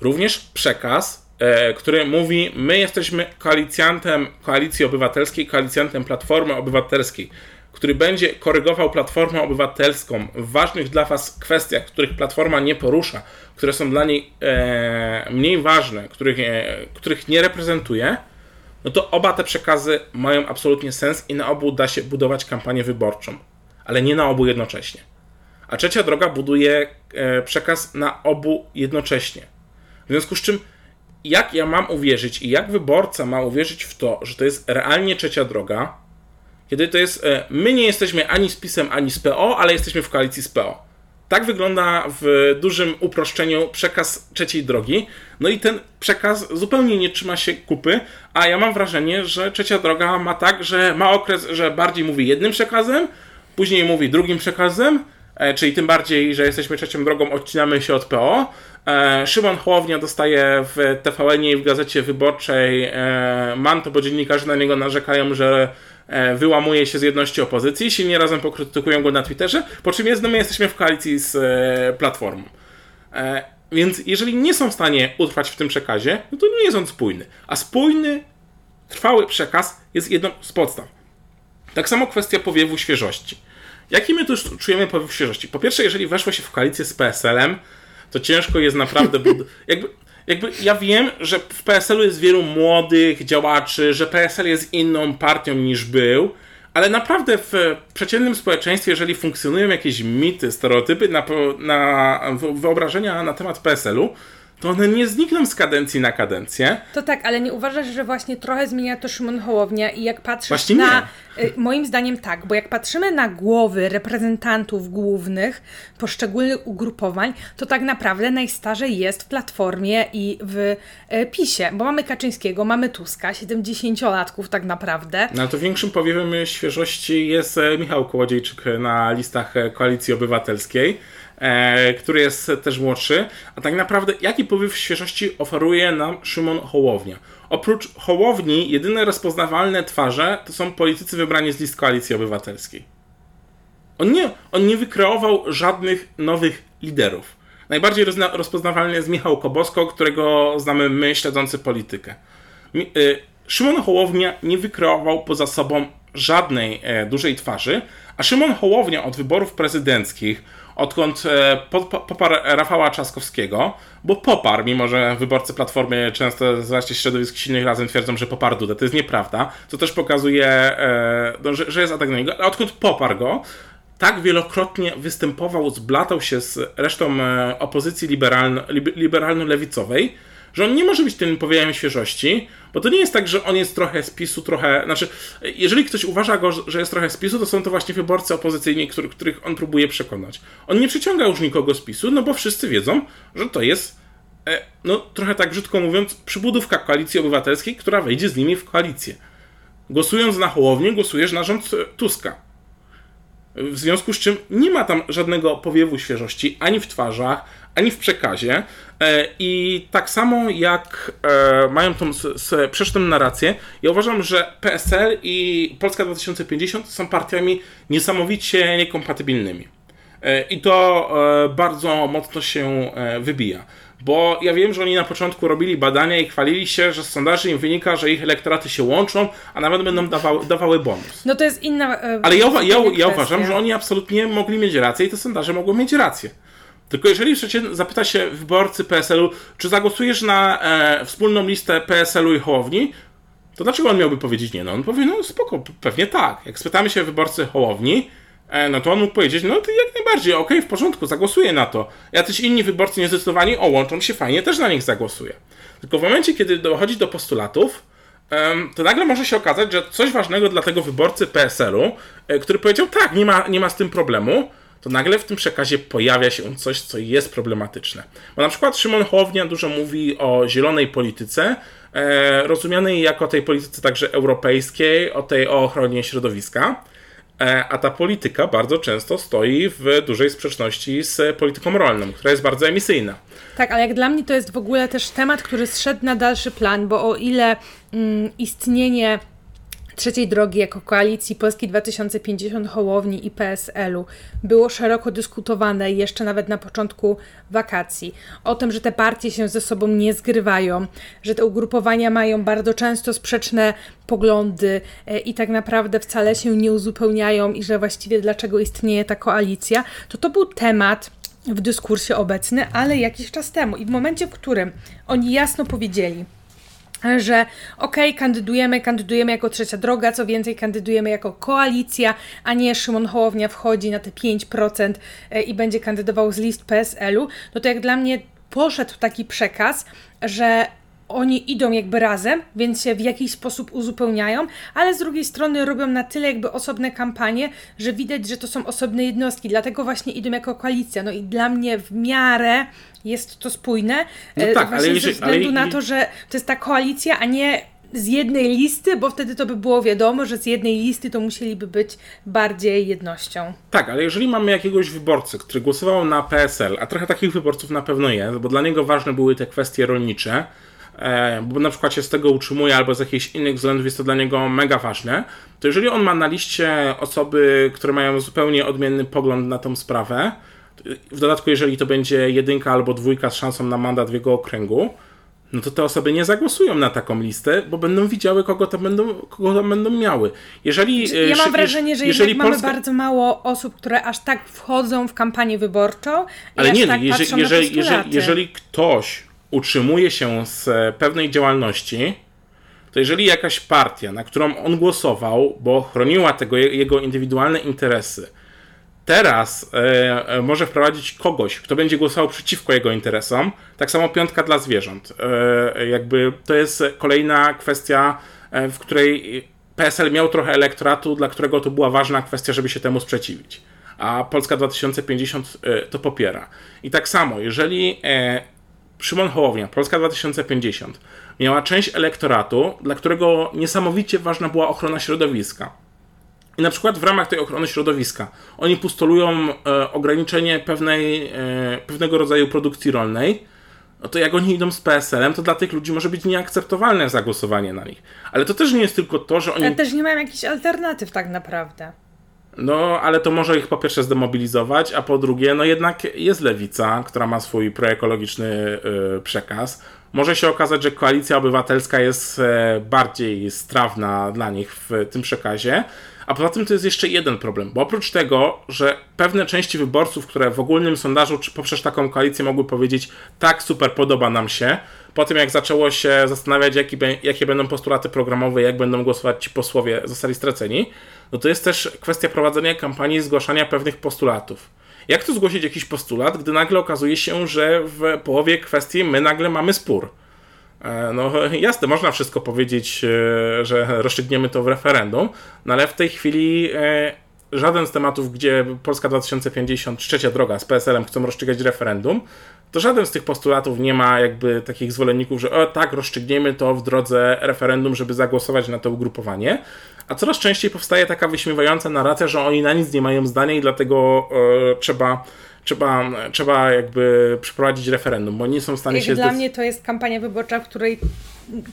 Również przekaz, e, który mówi, my jesteśmy koalicjantem Koalicji Obywatelskiej, koalicjantem Platformy Obywatelskiej, który będzie korygował Platformę Obywatelską w ważnych dla was kwestiach, których Platforma nie porusza, które są dla niej e, mniej ważne, których, e, których nie reprezentuje, no to oba te przekazy mają absolutnie sens i na obu da się budować kampanię wyborczą, ale nie na obu jednocześnie. A Trzecia Droga buduje e, przekaz na obu jednocześnie. W związku z czym, jak ja mam uwierzyć i jak wyborca ma uwierzyć w to, że to jest realnie Trzecia Droga, kiedy to jest, e, my nie jesteśmy ani z PiS-em, ani z P O, ale jesteśmy w koalicji z P O. Tak wygląda w dużym uproszczeniu przekaz Trzeciej Drogi. No i ten przekaz zupełnie nie trzyma się kupy, a ja mam wrażenie, że Trzecia Droga ma tak, że ma okres, że bardziej mówi jednym przekazem, później mówi drugim przekazem, czyli tym bardziej, że jesteśmy Trzecią Drogą, odcinamy się od P O. Szymon Hołownia dostaje w T V N ie i w Gazecie Wyborczej manto, bo dziennikarze na niego narzekają, że wyłamuje się z jedności opozycji, Silni Razem pokrytykują go na Twitterze, po czym jest, no my jesteśmy w koalicji z Platformą. Więc jeżeli nie są w stanie utrwać w tym przekazie, no to nie jest on spójny. A spójny, trwały przekaz jest jedną z podstaw. Tak samo kwestia powiewu świeżości. Jaki my tu już czujemy powiew świeżości? Po pierwsze, jeżeli weszło się w koalicję z P S L em, to ciężko jest naprawdę... Bud- jakby, jakby ja wiem, że w P S L u jest wielu młodych działaczy, że P S L jest inną partią niż był, ale naprawdę w przeciętnym społeczeństwie, jeżeli funkcjonują jakieś mity, stereotypy, na, na wyobrażenia na temat P S L u, to one nie znikną z kadencji na kadencję. To tak, ale nie uważasz, że właśnie trochę zmienia to Szymon Hołownia i jak patrzysz właśnie na... Y, moim zdaniem tak, bo jak patrzymy na głowy reprezentantów głównych poszczególnych ugrupowań, to tak naprawdę najstarzej jest w Platformie i w y, PiS-ie, bo mamy Kaczyńskiego, mamy Tuska, siedemdziesięciolatków tak naprawdę. No to większym powiewem świeżości jest Michał Kołodziejczyk na listach Koalicji Obywatelskiej, E, który jest też młodszy, a tak naprawdę jaki powiew świeżości oferuje nam Szymon Hołownia? Oprócz Hołowni jedyne rozpoznawalne twarze to są politycy wybrani z list Koalicji Obywatelskiej. On nie, on nie wykreował żadnych nowych liderów. Najbardziej rozna, rozpoznawalny jest Michał Kobosko, którego znamy my, śledzący politykę. Mi, y, Szymon Hołownia nie wykreował poza sobą żadnej e, dużej twarzy, a Szymon Hołownia od wyborów prezydenckich, odkąd poparł Rafała Trzaskowskiego, bo poparł, mimo że wyborcy Platformy często, zwłaszcza środowisk Silnych Razem, twierdzą, że poparł Dudę. To jest nieprawda, co też pokazuje, że jest atak na niego. A odkąd poparł go, tak wielokrotnie występował, zblatał się z resztą opozycji liberalno-lewicowej, że on nie może być tym powiewem świeżości, bo to nie jest tak, że on jest trochę z PiS-u, trochę... Znaczy, jeżeli ktoś uważa go, że jest trochę z PiS-u, to są to właśnie wyborcy opozycyjni, których, których on próbuje przekonać. On nie przyciąga już nikogo z PiS-u, no bo wszyscy wiedzą, że to jest, no trochę tak brzydko mówiąc, przybudówka Koalicji Obywatelskiej, która wejdzie z nimi w koalicję. Głosując na Hołownię, głosujesz na rząd Tuska. W związku z czym nie ma tam żadnego powiewu świeżości ani w twarzach, ani w przekazie. I tak samo jak mają tą sprzeczną narrację, ja uważam, że P S L i Polska dwa tysiące pięćdziesiąt są partiami niesamowicie niekompatybilnymi. I to bardzo mocno się wybija. Bo ja wiem, że oni na początku robili badania i chwalili się, że z sondaży im wynika, że ich elektoraty się łączą, a nawet będą dawały, dawały bonus. No to jest inna... E, Ale ja, ja, ja uważam, że oni absolutnie mogli mieć rację i te sondaże mogły mieć rację. Tylko jeżeli zapyta się wyborcy P S L u, czy zagłosujesz na e, wspólną listę P S L u i Hołowni, to dlaczego on miałby powiedzieć nie? No on powie, no spoko, pewnie tak. Jak spytamy się wyborcy Hołowni, no to on mógł powiedzieć, no to jak najbardziej, okej, okay, w porządku, zagłosuję na to. Jacyś inni wyborcy niezdecydowani, o, łączą się fajnie, też na nich zagłosuję. Tylko w momencie, kiedy dochodzi do postulatów, to nagle może się okazać, że coś ważnego dla tego wyborcy P S L u, który powiedział, tak, nie ma, nie ma z tym problemu, to nagle w tym przekazie pojawia się coś, co jest problematyczne. Bo na przykład Szymon Hołownia dużo mówi o zielonej polityce, rozumianej jako tej polityce także europejskiej, o tej o ochronie środowiska. A ta polityka bardzo często stoi w dużej sprzeczności z polityką rolną, która jest bardzo emisyjna. Tak, ale jak dla mnie to jest w ogóle też temat, który zszedł na dalszy plan, bo o ile mm, istnienie Trzeciej Drogi jako koalicji Polski dwa tysiące pięćdziesiąt, Hołowni i P S L u było szeroko dyskutowane jeszcze nawet na początku wakacji. O tym, że te partie się ze sobą nie zgrywają, że te ugrupowania mają bardzo często sprzeczne poglądy i tak naprawdę wcale się nie uzupełniają i że właściwie dlaczego istnieje ta koalicja, to to był temat w dyskursie obecny, ale jakiś czas temu. I w momencie, w którym oni jasno powiedzieli, że okej, okay, kandydujemy, kandydujemy jako Trzecia Droga, co więcej, kandydujemy jako koalicja, a nie Szymon Hołownia wchodzi na te pięć procent i będzie kandydował z list P S L u, no to jak dla mnie poszedł taki przekaz, że oni idą jakby razem, więc się w jakiś sposób uzupełniają, ale z drugiej strony robią na tyle jakby osobne kampanie, że widać, że to są osobne jednostki, dlatego właśnie idą jako koalicja. No i dla mnie w miarę jest to spójne, no tak, właśnie ale ze względu ale... na to, że to jest ta koalicja, a nie z jednej listy, bo wtedy to by było wiadomo, że z jednej listy to musieliby być bardziej jednością. Tak, ale jeżeli mamy jakiegoś wyborcę, który głosował na P S L, a trochę takich wyborców na pewno jest, bo dla niego ważne były te kwestie rolnicze, bo na przykład się z tego utrzymuje albo z jakichś innych względów jest to dla niego mega ważne, to jeżeli on ma na liście osoby, które mają zupełnie odmienny pogląd na tą sprawę, w dodatku jeżeli to będzie jedynka albo dwójka z szansą na mandat w jego okręgu, no to te osoby nie zagłosują na taką listę, bo będą widziały, kogo to będą, kogo to będą miały. Jeżeli, ja mam wrażenie, że jeżeli Polska... mamy bardzo mało osób, które aż tak wchodzą w kampanię wyborczą i ale aż nie, tak jeżeli, patrzą jeżeli, na postulaty. Jeżeli ktoś utrzymuje się z pewnej działalności, to jeżeli jakaś partia, na którą on głosował, bo chroniła tego jego indywidualne interesy, teraz e, może wprowadzić kogoś, kto będzie głosował przeciwko jego interesom, tak samo Piątka dla Zwierząt. E, jakby to jest kolejna kwestia, e, w której P S L miał trochę elektoratu, dla którego to była ważna kwestia, żeby się temu sprzeciwić. A Polska dwa tysiące pięćdziesiąt e, to popiera. I tak samo, jeżeli e, Szymon Hołownia, Polska dwa tysiące pięćdziesiąt, miała część elektoratu, dla którego niesamowicie ważna była ochrona środowiska. I na przykład w ramach tej ochrony środowiska oni postulują e, ograniczenie pewnej, e, pewnego rodzaju produkcji rolnej, no to jak oni idą z P S L-em, to dla tych ludzi może być nieakceptowalne zagłosowanie na nich. Ale to też nie jest tylko to, że oni... Ale też nie mają jakichś alternatyw tak naprawdę. No, ale to może ich po pierwsze zdemobilizować, a po drugie, no jednak jest lewica, która ma swój proekologiczny y, przekaz. Może się okazać, że Koalicja Obywatelska jest y, bardziej strawna dla nich w y, tym przekazie. A poza tym to jest jeszcze jeden problem, bo oprócz tego, że pewne części wyborców, które w ogólnym sondażu czy poprzez taką koalicję mogły powiedzieć tak, super, podoba nam się, po tym jak zaczęło się zastanawiać, jaki, jakie będą postulaty programowe, jak będą głosować ci posłowie, zostali straceni, no to jest też kwestia prowadzenia kampanii, zgłaszania pewnych postulatów. Jak tu zgłosić jakiś postulat, gdy nagle okazuje się, że w połowie kwestii my nagle mamy spór? No jasne, można wszystko powiedzieć, że rozstrzygniemy to w referendum, no ale w tej chwili żaden z tematów, gdzie Polska dwa tysiące pięćdziesiąt, Trzecia Droga z P S L-em chcą rozstrzygać referendum, to żaden z tych postulatów nie ma jakby takich zwolenników, że o tak, rozstrzygniemy to w drodze referendum, żeby zagłosować na to ugrupowanie, a coraz częściej powstaje taka wyśmiewająca narracja, że oni na nic nie mają zdania i dlatego e, trzeba... Trzeba, trzeba jakby przeprowadzić referendum, bo nie są w stanie jak się... Dla zdec- mnie to jest kampania wyborcza, w której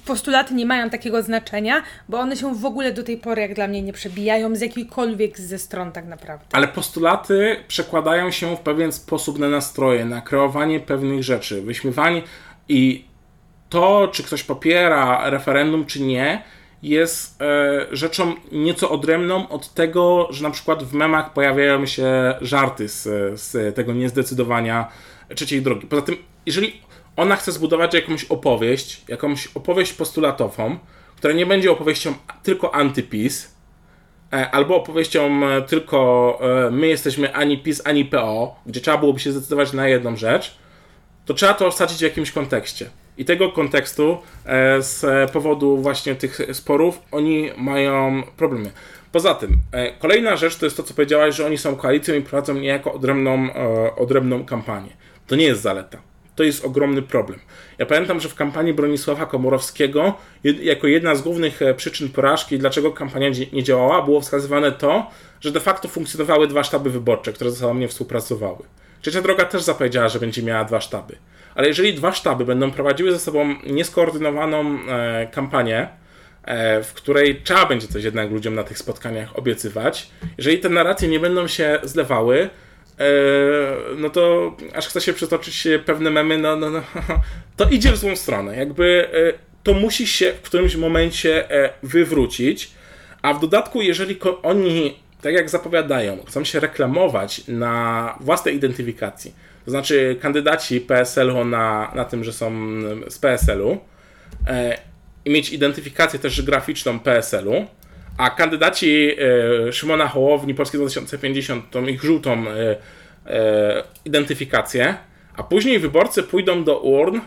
postulaty nie mają takiego znaczenia, bo one się w ogóle do tej pory, jak dla mnie, nie przebijają z jakiejkolwiek ze stron tak naprawdę. Ale postulaty przekładają się w pewien sposób na nastroje, na kreowanie pewnych rzeczy, wyśmiewanie i to, czy ktoś popiera referendum, czy nie, jest e, rzeczą nieco odrębną od tego, że na przykład w memach pojawiają się żarty z, z tego niezdecydowania Trzeciej Drogi. Poza tym, jeżeli ona chce zbudować jakąś opowieść, jakąś opowieść postulatową, która nie będzie opowieścią tylko antypis, e, albo opowieścią tylko e, my jesteśmy ani PiS, ani P O, gdzie trzeba byłoby się zdecydować na jedną rzecz, to trzeba to wsadzić w jakimś kontekście. I tego kontekstu e, z powodu właśnie tych sporów oni mają problemy. Poza tym, e, kolejna rzecz to jest to, co powiedziałaś, że oni są koalicją i prowadzą niejako odrębną, e, odrębną kampanię. To nie jest zaleta. To jest ogromny problem. Ja pamiętam, że w kampanii Bronisława Komorowskiego jed, jako jedna z głównych przyczyn porażki, dlaczego kampania nie działała, było wskazywane to, że de facto funkcjonowały dwa sztaby wyborcze, które ze sobą nie współpracowały. Trzecia Droga też zapowiedziała, że będzie miała dwa sztaby. Ale jeżeli dwa sztaby będą prowadziły ze sobą nieskoordynowaną e, kampanię, e, w której trzeba będzie coś jednak ludziom na tych spotkaniach obiecywać, jeżeli te narracje nie będą się zlewały, e, no to aż chce się przytoczyć pewne memy, no, no, no to idzie w złą stronę. Jakby e, to musi się w którymś momencie e, wywrócić, a w dodatku jeżeli ko- oni, tak jak zapowiadają, chcą się reklamować na własnej identyfikacji, to znaczy kandydaci P S L-u na, na tym, że są z P S L-u e, i mieć identyfikację też graficzną P S L-u, a kandydaci e, Szymona Hołowni, Polski dwa tysiące pięćdziesiąt, tą ich żółtą e, e, identyfikację, a później wyborcy pójdą do urn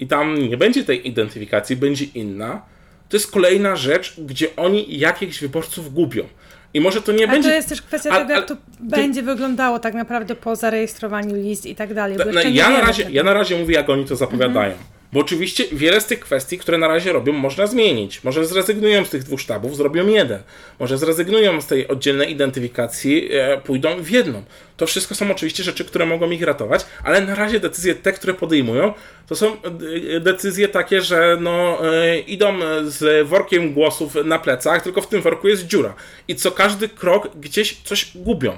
i tam nie będzie tej identyfikacji, będzie inna, to jest kolejna rzecz, gdzie oni jakichś wyborców gubią. I może to nie ale będzie... to jest też kwestia a, tego, jak a, to ty... będzie wyglądało tak naprawdę po zarejestrowaniu list i tak dalej. Ta, no, ja, na razie, ja na razie mówię, jak oni to zapowiadają. Mhm. Bo oczywiście wiele z tych kwestii, które na razie robią, można zmienić. Może zrezygnują z tych dwóch sztabów, zrobią jeden. Może zrezygnują z tej oddzielnej identyfikacji, e, pójdą w jedną. To wszystko są oczywiście rzeczy, które mogą ich ratować, ale na razie decyzje te, które podejmują, to są decyzje takie, że no, e, idą z workiem głosów na plecach, tylko w tym worku jest dziura. I co każdy krok gdzieś coś gubią.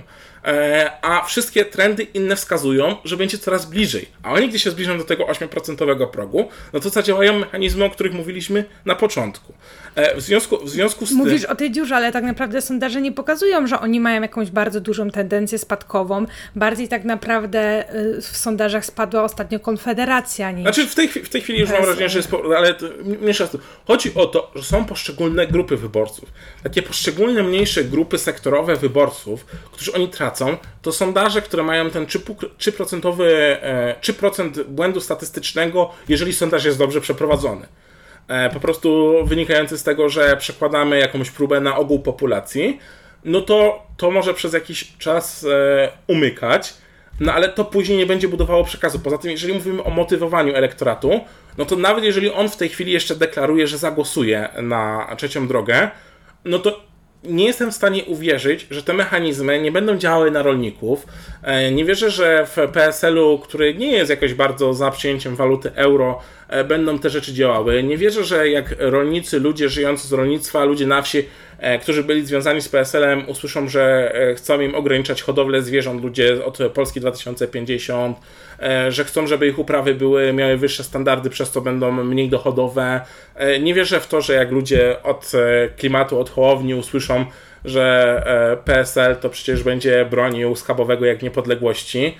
A wszystkie trendy inne wskazują, że będzie coraz bliżej. A oni, gdy się zbliżą do tego osiem procent progu, no to zadziałają mechanizmy, o których mówiliśmy na początku. W związku, w związku z tym... Mówisz o tej dziurze, ale tak naprawdę sondaże nie pokazują, że oni mają jakąś bardzo dużą tendencję spadkową. Bardziej tak naprawdę w sondażach spadła ostatnio Konfederacja. Niż... Znaczy w tej, w tej chwili już mam wrażenie, że jest... Ale to, mniejsza chodzi o to, że są poszczególne grupy wyborców. Takie poszczególne, mniejsze grupy sektorowe wyborców, którzy oni tracą. To sondaże, które mają ten trzy procent błędu statystycznego, jeżeli sondaż jest dobrze przeprowadzony. Po prostu wynikający z tego, że przekładamy jakąś próbę na ogół populacji, no to to może przez jakiś czas umykać, no ale to później nie będzie budowało przekazu. Poza tym, jeżeli mówimy o motywowaniu elektoratu, no to nawet jeżeli on w tej chwili jeszcze deklaruje, że zagłosuje na Trzecią Drogę, no to nie jestem w stanie uwierzyć, że te mechanizmy nie będą działały na rolników. Nie wierzę, że w P S L u, który nie jest jakoś bardzo za przyjęciem waluty euro, będą te rzeczy działały. Nie wierzę, że jak rolnicy, ludzie żyjący z rolnictwa, ludzie na wsi, którzy byli związani z P S L em, usłyszą, że chcą im ograniczać hodowlę zwierząt, ludzie od Polski dwa tysiące pięćdziesiąt, że chcą, żeby ich uprawy były, miały wyższe standardy, przez co będą mniej dochodowe. Nie wierzę w to, że jak ludzie od klimatu, od Hołowni usłyszą, że P S L to przecież będzie bronił schabowego jak niepodległości,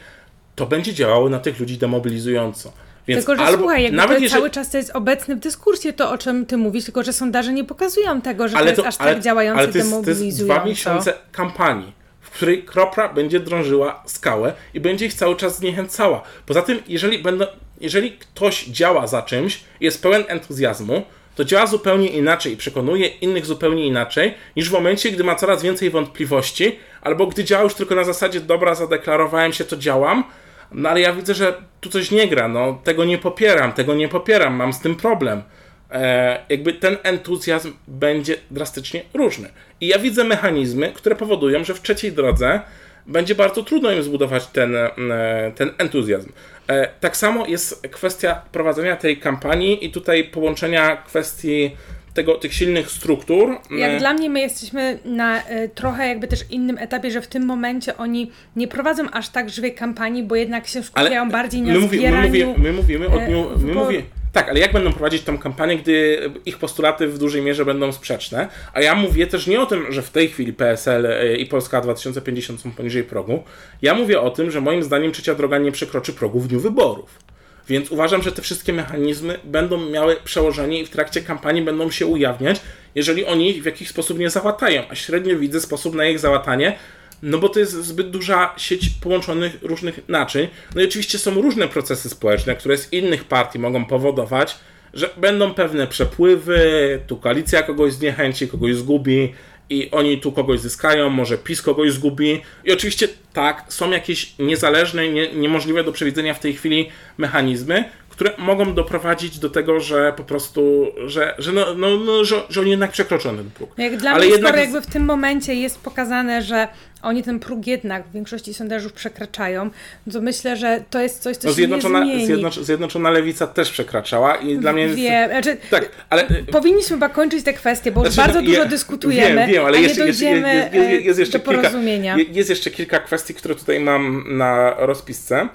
to będzie działało na tych ludzi demobilizująco. Więc tylko, że albo, słuchaj, jakby nawet jeżeli... cały czas to jest obecny w dyskursie to, o czym ty mówisz, tylko że sondaże nie pokazują tego, że ale to jest to, aż ale, tak działający ale to jest, demobilizująco. Ale to jest dwa miesiące kampanii, w której kropla będzie drążyła skałę i będzie ich cały czas zniechęcała. Poza tym, jeżeli, będą, jeżeli ktoś działa za czymś, jest pełen entuzjazmu, to działa zupełnie inaczej i przekonuje innych zupełnie inaczej, niż w momencie, gdy ma coraz więcej wątpliwości, albo gdy działa już tylko na zasadzie dobra, zadeklarowałem się, to działam, no ale ja widzę, że tu coś nie gra, no tego nie popieram, tego nie popieram, mam z tym problem. E, jakby ten entuzjazm będzie drastycznie różny. I ja widzę mechanizmy, które powodują, że w Trzeciej Drodze będzie bardzo trudno im zbudować ten, ten entuzjazm. E, tak samo jest kwestia prowadzenia tej kampanii i tutaj połączenia kwestii Tego, tych silnych struktur. Jak e... dla mnie my jesteśmy na y, trochę jakby też innym etapie, że w tym momencie oni nie prowadzą aż tak żywej kampanii, bo jednak się skupiają ale bardziej na my zbieraniu... Mówi, my, mówi, my mówimy o dniu... My bo... mówi... Tak, ale jak będą prowadzić tą kampanię, gdy ich postulaty w dużej mierze będą sprzeczne? A ja mówię też nie o tym, że w tej chwili P S L i Polska dwa tysiące pięćdziesiąt są poniżej progu. Ja mówię o tym, że moim zdaniem Trzecia Droga nie przekroczy progu w dniu wyborów. Więc uważam, że te wszystkie mechanizmy będą miały przełożenie i w trakcie kampanii będą się ujawniać, jeżeli oni ich w jakiś sposób nie załatają. A średnio widzę sposób na ich załatanie, no bo to jest zbyt duża sieć połączonych różnych naczyń. No i oczywiście są różne procesy społeczne, które z innych partii mogą powodować, że będą pewne przepływy, tu koalicja kogoś zniechęci, kogoś zgubi i oni tu kogoś zyskają, może PiS kogoś zgubi. I oczywiście tak, są jakieś niezależne, nie, niemożliwe do przewidzenia w tej chwili mechanizmy, które mogą doprowadzić do tego, że po prostu, że, że, no, no, no, że, że oni jednak przekroczą ten próg. Jak dla Ale mnie, jednak... skoro jakby w tym momencie jest pokazane, że oni ten próg jednak w większości sondażów przekraczają, to myślę, że to jest coś, co no, się zjednoczona, nie zmieni. Zjednocz, zjednoczona Lewica też przekraczała i dla mnie... Wiem, znaczy, tak, ale... powinniśmy chyba kończyć te kwestie, bo znaczy, już bardzo je, dużo dyskutujemy, wiem, wiem, ale a jeszcze, nie dojdziemy jest, jest, jest, jest jeszcze do porozumienia. Kilka, jest jeszcze kilka kwestii, które tutaj mam na rozpisce.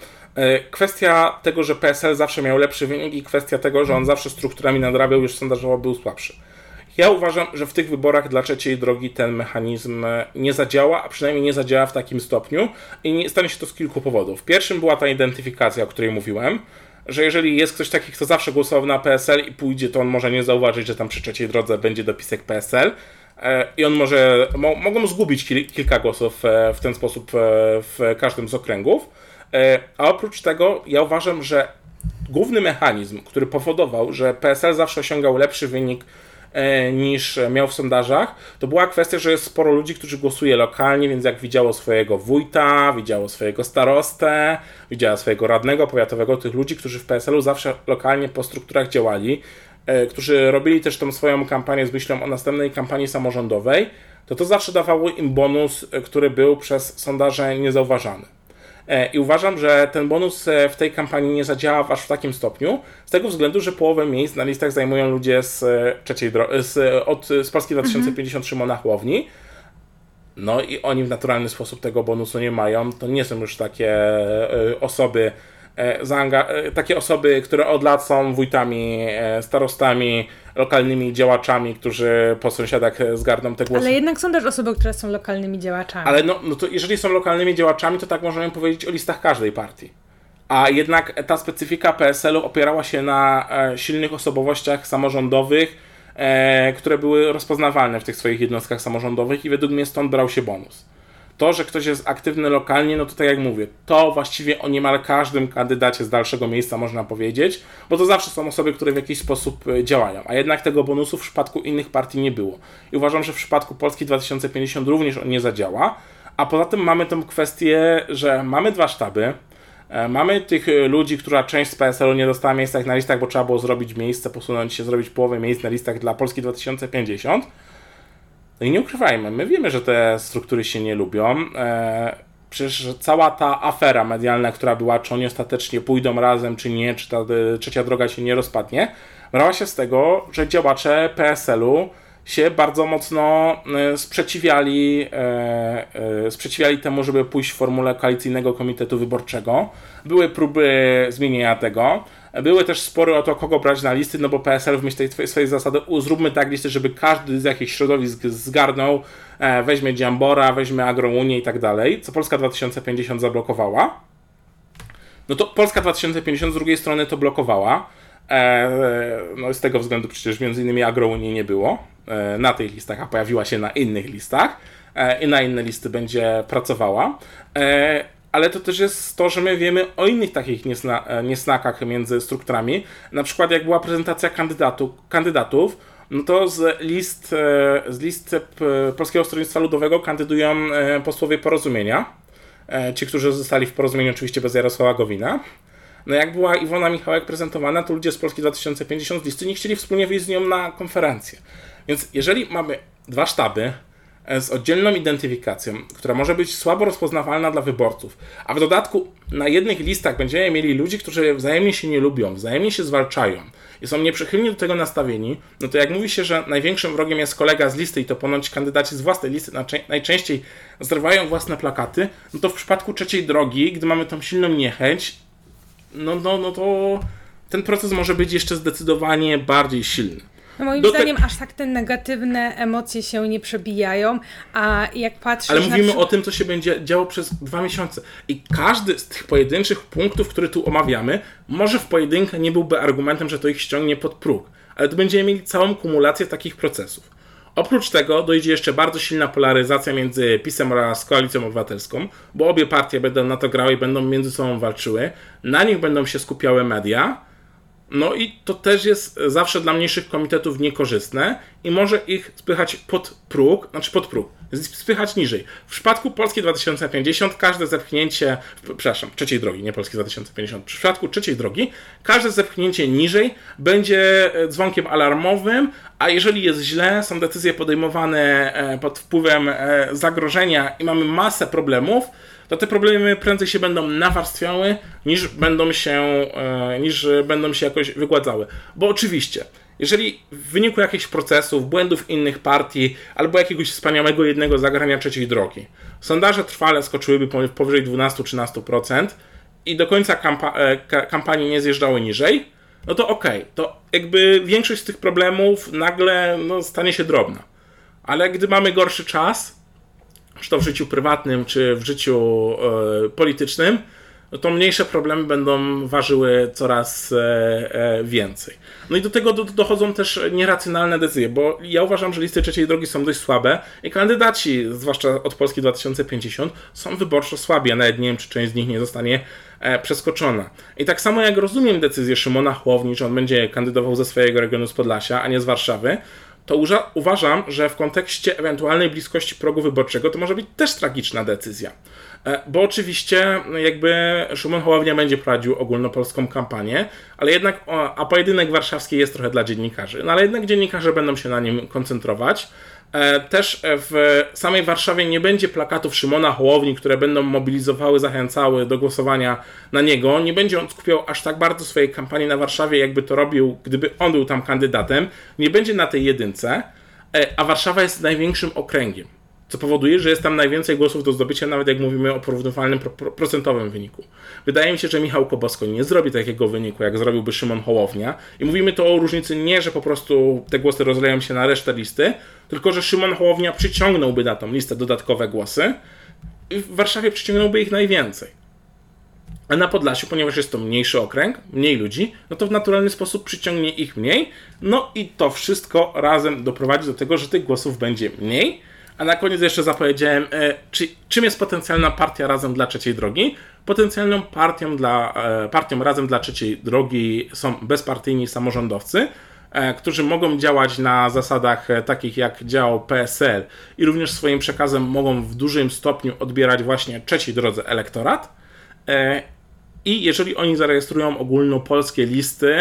Kwestia tego, że P S L zawsze miał lepszy wynik i kwestia tego, że on zawsze strukturami nadrabiał, już sondażowo był słabszy. Ja uważam, że w tych wyborach dla Trzeciej Drogi ten mechanizm nie zadziała, a przynajmniej nie zadziała w takim stopniu i nie stanie się to z kilku powodów. Pierwszym była ta identyfikacja, o której mówiłem, że jeżeli jest ktoś taki, kto zawsze głosował na P S L i pójdzie, to on może nie zauważyć, że tam przy Trzeciej Drodze będzie dopisek P S L i on może, mo- mogą zgubić kil- kilka głosów w ten sposób w każdym z okręgów. A oprócz tego ja uważam, że główny mechanizm, który powodował, że P S L zawsze osiągał lepszy wynik niż miał w sondażach, to była kwestia, że jest sporo ludzi, którzy głosuje lokalnie, więc jak widziało swojego wójta, widziało swojego starostę, widziało swojego radnego powiatowego, tych ludzi, którzy w P S L-u zawsze lokalnie po strukturach działali, którzy robili też tą swoją kampanię z myślą o następnej kampanii samorządowej, to to zawsze dawało im bonus, który był przez sondaże niezauważany. I uważam, że ten bonus w tej kampanii nie zadziałał aż w takim stopniu, z tego względu, że połowę miejsc na listach zajmują ludzie z, trzeciej dro- z, od, z Polski dwa tysiące pięćdziesiąt Szymona Hołowni. No i oni w naturalny sposób tego bonusu nie mają. To nie są już takie osoby, zaanga- takie osoby, które od lat są wójtami, starostami, lokalnymi działaczami, którzy po sąsiadach zgarną te głosy. Ale jednak są też osoby, które są lokalnymi działaczami. Ale no, no to jeżeli są lokalnymi działaczami, to tak możemy powiedzieć o listach każdej partii. A jednak ta specyfika P S L-u opierała się na silnych osobowościach samorządowych, e, które były rozpoznawalne w tych swoich jednostkach samorządowych i według mnie stąd brał się bonus. To, że ktoś jest aktywny lokalnie, no to tak jak mówię, to właściwie o niemal każdym kandydacie z dalszego miejsca można powiedzieć, bo to zawsze są osoby, które w jakiś sposób działają, a jednak tego bonusu w przypadku innych partii nie było. I uważam, że w przypadku Polski dwa tysiące pięćdziesiąt również on nie zadziała, a poza tym mamy tą kwestię, że mamy dwa sztaby, mamy tych ludzi, która część z P S L-u nie dostała miejsca na listach, bo trzeba było zrobić miejsce, posunąć się, zrobić połowę miejsc na listach dla Polski dwa tysiące pięćdziesiąt, No i nie ukrywajmy, my wiemy, że te struktury się nie lubią. Eee, przecież cała ta afera medialna, która była, czy oni ostatecznie pójdą razem, czy nie, czy ta y, trzecia droga się nie rozpadnie, brała się z tego, że działacze P S L-u się bardzo mocno y, sprzeciwiali, y, y, sprzeciwiali temu, żeby pójść w formule koalicyjnego komitetu wyborczego. Były próby zmienienia tego. Były też spory o to, kogo brać na listy, no bo P S L w myśl tej swojej zasady zróbmy tak listy, żeby każdy z jakichś środowisk zgarnął, e, weźmie Dziambora, weźmie Agrounię i tak dalej, co Polska dwa tysiące pięćdziesiąt zablokowała. No to Polska dwa tysiące pięćdziesiąt z drugiej strony to blokowała, e, no z tego względu przecież między innymi Agrounii nie było e, na tych listach, a pojawiła się na innych listach e, i na inne listy będzie pracowała. E, Ale to też jest to, że my wiemy o innych takich niesna, niesnakach między strukturami. Na przykład jak była prezentacja kandydatu, kandydatów, no to z list, z list Polskiego Stronnictwa Ludowego kandydują posłowie Porozumienia. Ci, którzy zostali w Porozumieniu oczywiście bez Jarosława Gowina. No jak była Iwona Michałek prezentowana, to ludzie z Polski dwa tysiące pięćdziesiąt z listy nie chcieli wspólnie wyjść z nią na konferencję. Więc jeżeli mamy dwa sztaby, z oddzielną identyfikacją, która może być słabo rozpoznawalna dla wyborców, a w dodatku na jednych listach będziemy mieli ludzi, którzy wzajemnie się nie lubią, wzajemnie się zwalczają i są nieprzychylnie do tego nastawieni, no to jak mówi się, że największym wrogiem jest kolega z listy i to ponoć kandydaci z własnej listy najczęściej zrywają własne plakaty, no to w przypadku trzeciej drogi, gdy mamy tą silną niechęć, no, no, no to ten proces może być jeszcze zdecydowanie bardziej silny. No moim Do zdaniem te... aż tak te negatywne emocje się nie przebijają, a jak patrzysz... Ale mówimy przy... o tym, co się będzie działo przez dwa miesiące i każdy z tych pojedynczych punktów, które tu omawiamy, może w pojedynkę nie byłby argumentem, że to ich ściągnie pod próg, ale tu będziemy mieli całą kumulację takich procesów. Oprócz tego dojdzie jeszcze bardzo silna polaryzacja między PiS-em oraz Koalicją Obywatelską, bo obie partie będą na to grały i będą między sobą walczyły, na nich będą się skupiały media. No i to też jest zawsze dla mniejszych komitetów niekorzystne i może ich spychać pod próg, znaczy pod próg, spychać niżej. W przypadku Polski dwa tysiące pięćdziesiąt każde zepchnięcie, przepraszam, trzeciej drogi, nie Polski dwa tysiące pięćdziesiąt, w przypadku trzeciej drogi każde zepchnięcie niżej będzie dzwonkiem alarmowym, a jeżeli jest źle, są decyzje podejmowane pod wpływem zagrożenia i mamy masę problemów, to te problemy prędzej się będą nawarstwiały, niż będą się, niż będą się jakoś wygładzały. Bo oczywiście, jeżeli w wyniku jakichś procesów, błędów innych partii, albo jakiegoś wspaniałego jednego zagrania trzeciej drogi, sondaże trwale skoczyłyby powyżej dwanaście do trzynastu procent i do końca kampa- kampanii nie zjeżdżały niżej, no to okej, okay, to jakby większość z tych problemów nagle no, stanie się drobna. Ale gdy mamy gorszy czas, czy to w życiu prywatnym, czy w życiu y, politycznym, no to mniejsze problemy będą ważyły coraz więcej. No i do tego dochodzą też nieracjonalne decyzje, bo ja uważam, że listy Trzeciej Drogi są dość słabe i kandydaci, zwłaszcza od Polski dwa tysiące pięćdziesiąt, są wyborczo słabi. Ja nawet nie wiem, czy część z nich nie zostanie przeskoczona. I tak samo jak rozumiem decyzję Szymona Hołowni, że on będzie kandydował ze swojego regionu z Podlasia, a nie z Warszawy, to uża- uważam, że w kontekście ewentualnej bliskości progu wyborczego to może być też tragiczna decyzja. Bo oczywiście jakby Szymon Hołownia będzie prowadził ogólnopolską kampanię, ale jednak, a pojedynek warszawski jest trochę dla dziennikarzy, no ale jednak dziennikarze będą się na nim koncentrować. Też w samej Warszawie nie będzie plakatów Szymona Hołowni, które będą mobilizowały, zachęcały do głosowania na niego. Nie będzie on skupiał aż tak bardzo swojej kampanii na Warszawie, jakby to robił, gdyby on był tam kandydatem. Nie będzie na tej jedynce, a Warszawa jest największym okręgiem, co powoduje, że jest tam najwięcej głosów do zdobycia, nawet jak mówimy o porównywalnym pro- procentowym wyniku. Wydaje mi się, że Michał Kobosko nie zrobi takiego wyniku, jak zrobiłby Szymon Hołownia. I mówimy to o różnicy nie, że po prostu te głosy rozleją się na resztę listy, tylko że Szymon Hołownia przyciągnąłby na tą listę dodatkowe głosy i w Warszawie przyciągnąłby ich najwięcej. A na Podlasiu, ponieważ jest to mniejszy okręg, mniej ludzi, no to w naturalny sposób przyciągnie ich mniej. No i to wszystko razem doprowadzi do tego, że tych głosów będzie mniej. A na koniec jeszcze zapowiedziałem, e, czy, czym jest potencjalna partia Razem dla Trzeciej Drogi. Potencjalną partią, dla, e, partią Razem dla Trzeciej Drogi są bezpartyjni samorządowcy, e, którzy mogą działać na zasadach e, takich jak działał P S L i również swoim przekazem mogą w dużym stopniu odbierać właśnie trzeciej drodze elektorat. E, I jeżeli oni zarejestrują ogólnopolskie listy,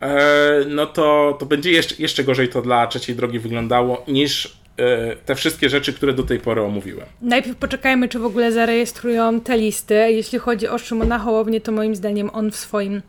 e, no to, to będzie jeszcze, jeszcze gorzej to dla Trzeciej Drogi wyglądało niż te wszystkie rzeczy, które do tej pory omówiłem. Najpierw poczekajmy, czy w ogóle zarejestrują te listy. Jeśli chodzi o Szymona Hołownię, to moim zdaniem on w swoim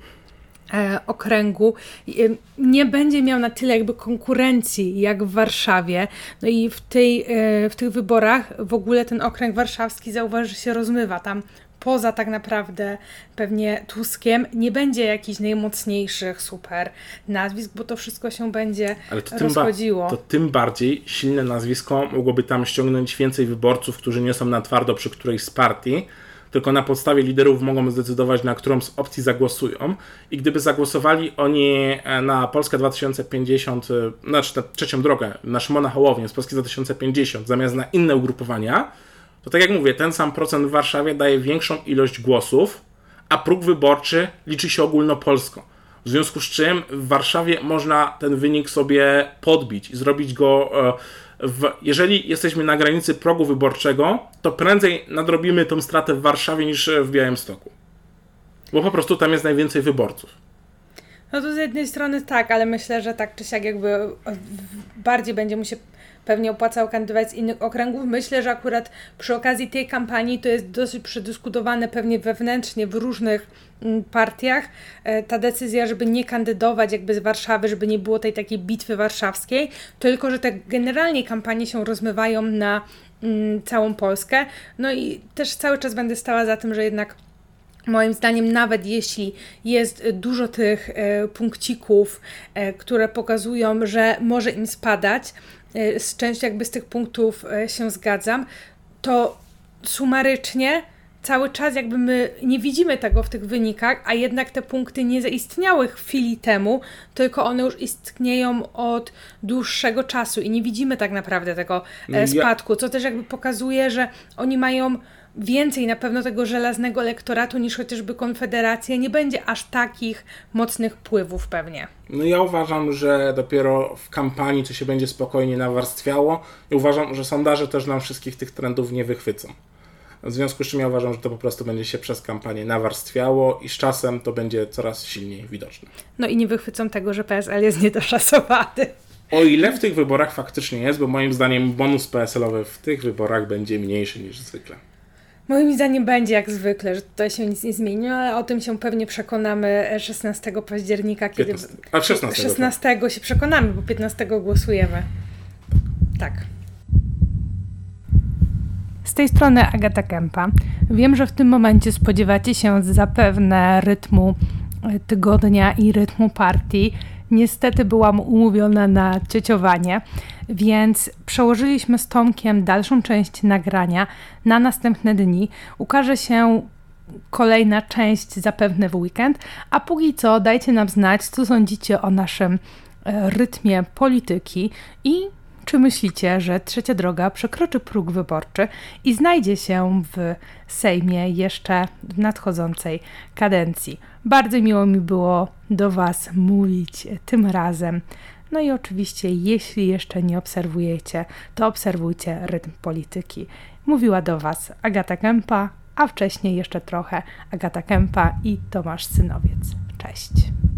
e, okręgu e, nie będzie miał na tyle jakby konkurencji jak w Warszawie. No i w, tej, e, w tych wyborach w ogóle ten okręg warszawski, zauważy, że się rozmywa. Tam poza tak naprawdę pewnie Tuskiem nie będzie jakichś najmocniejszych super nazwisk, bo to wszystko się będzie Ale to rozchodziło. Tym ba- to tym bardziej silne nazwisko mogłoby tam ściągnąć więcej wyborców, którzy nie są na twardo przy którejś z partii, tylko na podstawie liderów mogą zdecydować, na którą z opcji zagłosują. I gdyby zagłosowali oni na Polskę dwa tysiące pięćdziesiąt, znaczy na Trzecią Drogę, na Szymona Hołownię z Polski dwa tysiące pięćdziesiąt, zamiast na inne ugrupowania, to tak jak mówię, ten sam procent w Warszawie daje większą ilość głosów, a próg wyborczy liczy się ogólnopolsko. W związku z czym w Warszawie można ten wynik sobie podbić i zrobić go... W, jeżeli jesteśmy na granicy progu wyborczego, to prędzej nadrobimy tą stratę w Warszawie niż w Białymstoku. Bo po prostu tam jest najwięcej wyborców. No to z jednej strony tak, ale myślę, że tak czy siak jakby bardziej będzie mu się... pewnie opłacało kandydować z innych okręgów. Myślę, że akurat przy okazji tej kampanii to jest dosyć przedyskutowane pewnie wewnętrznie w różnych partiach. Ta decyzja, żeby nie kandydować jakby z Warszawy, żeby nie było tej takiej bitwy warszawskiej, tylko że te generalnie kampanie się rozmywają na mm, całą Polskę. No i też cały czas będę stała za tym, że jednak moim zdaniem nawet jeśli jest dużo tych e, punkcików, e, które pokazują, że może im spadać, z części jakby z tych punktów się zgadzam, to sumarycznie cały czas jakby my nie widzimy tego w tych wynikach, a jednak te punkty nie zaistniały chwili temu, tylko one już istnieją od dłuższego czasu i nie widzimy tak naprawdę tego spadku, co też jakby pokazuje, że oni mają więcej na pewno tego żelaznego elektoratu niż chociażby Konfederacja, nie będzie aż takich mocnych wpływów pewnie. No ja uważam, że dopiero w kampanii to się będzie spokojnie nawarstwiało i uważam, że sondaże też nam wszystkich tych trendów nie wychwycą. W związku z czym ja uważam, że to po prostu będzie się przez kampanię nawarstwiało i z czasem to będzie coraz silniej widoczne. No i nie wychwycą tego, że P S L jest niedoszacowany. O ile w tych wyborach faktycznie jest, bo moim zdaniem bonus P S L-owy w tych wyborach będzie mniejszy niż zwykle. Moim zdaniem będzie jak zwykle, że tutaj się nic nie zmieni, ale o tym się pewnie przekonamy szesnastego października, kiedy... piętnastego A szesnastego. szesnastego się przekonamy, bo piętnastego głosujemy. Tak. Z tej strony Agata Kępa. Wiem, że w tym momencie spodziewacie się zapewne rytmu tygodnia i rytmu partii. Niestety byłam umówiona na cieciowanie, więc przełożyliśmy z Tomkiem dalszą część nagrania na następne dni. Ukaże się kolejna część zapewne w weekend, a póki co dajcie nam znać, co sądzicie o naszym rytmie polityki i czy myślicie, że Trzecia Droga przekroczy próg wyborczy i znajdzie się w Sejmie jeszcze w nadchodzącej kadencji. Bardzo miło mi było do Was mówić tym razem. No i oczywiście, jeśli jeszcze nie obserwujecie, to obserwujcie Rytm Polityki. Mówiła do Was Agata Kępa, a wcześniej jeszcze trochę Agata Kępa i Tomasz Cynowiec. Cześć!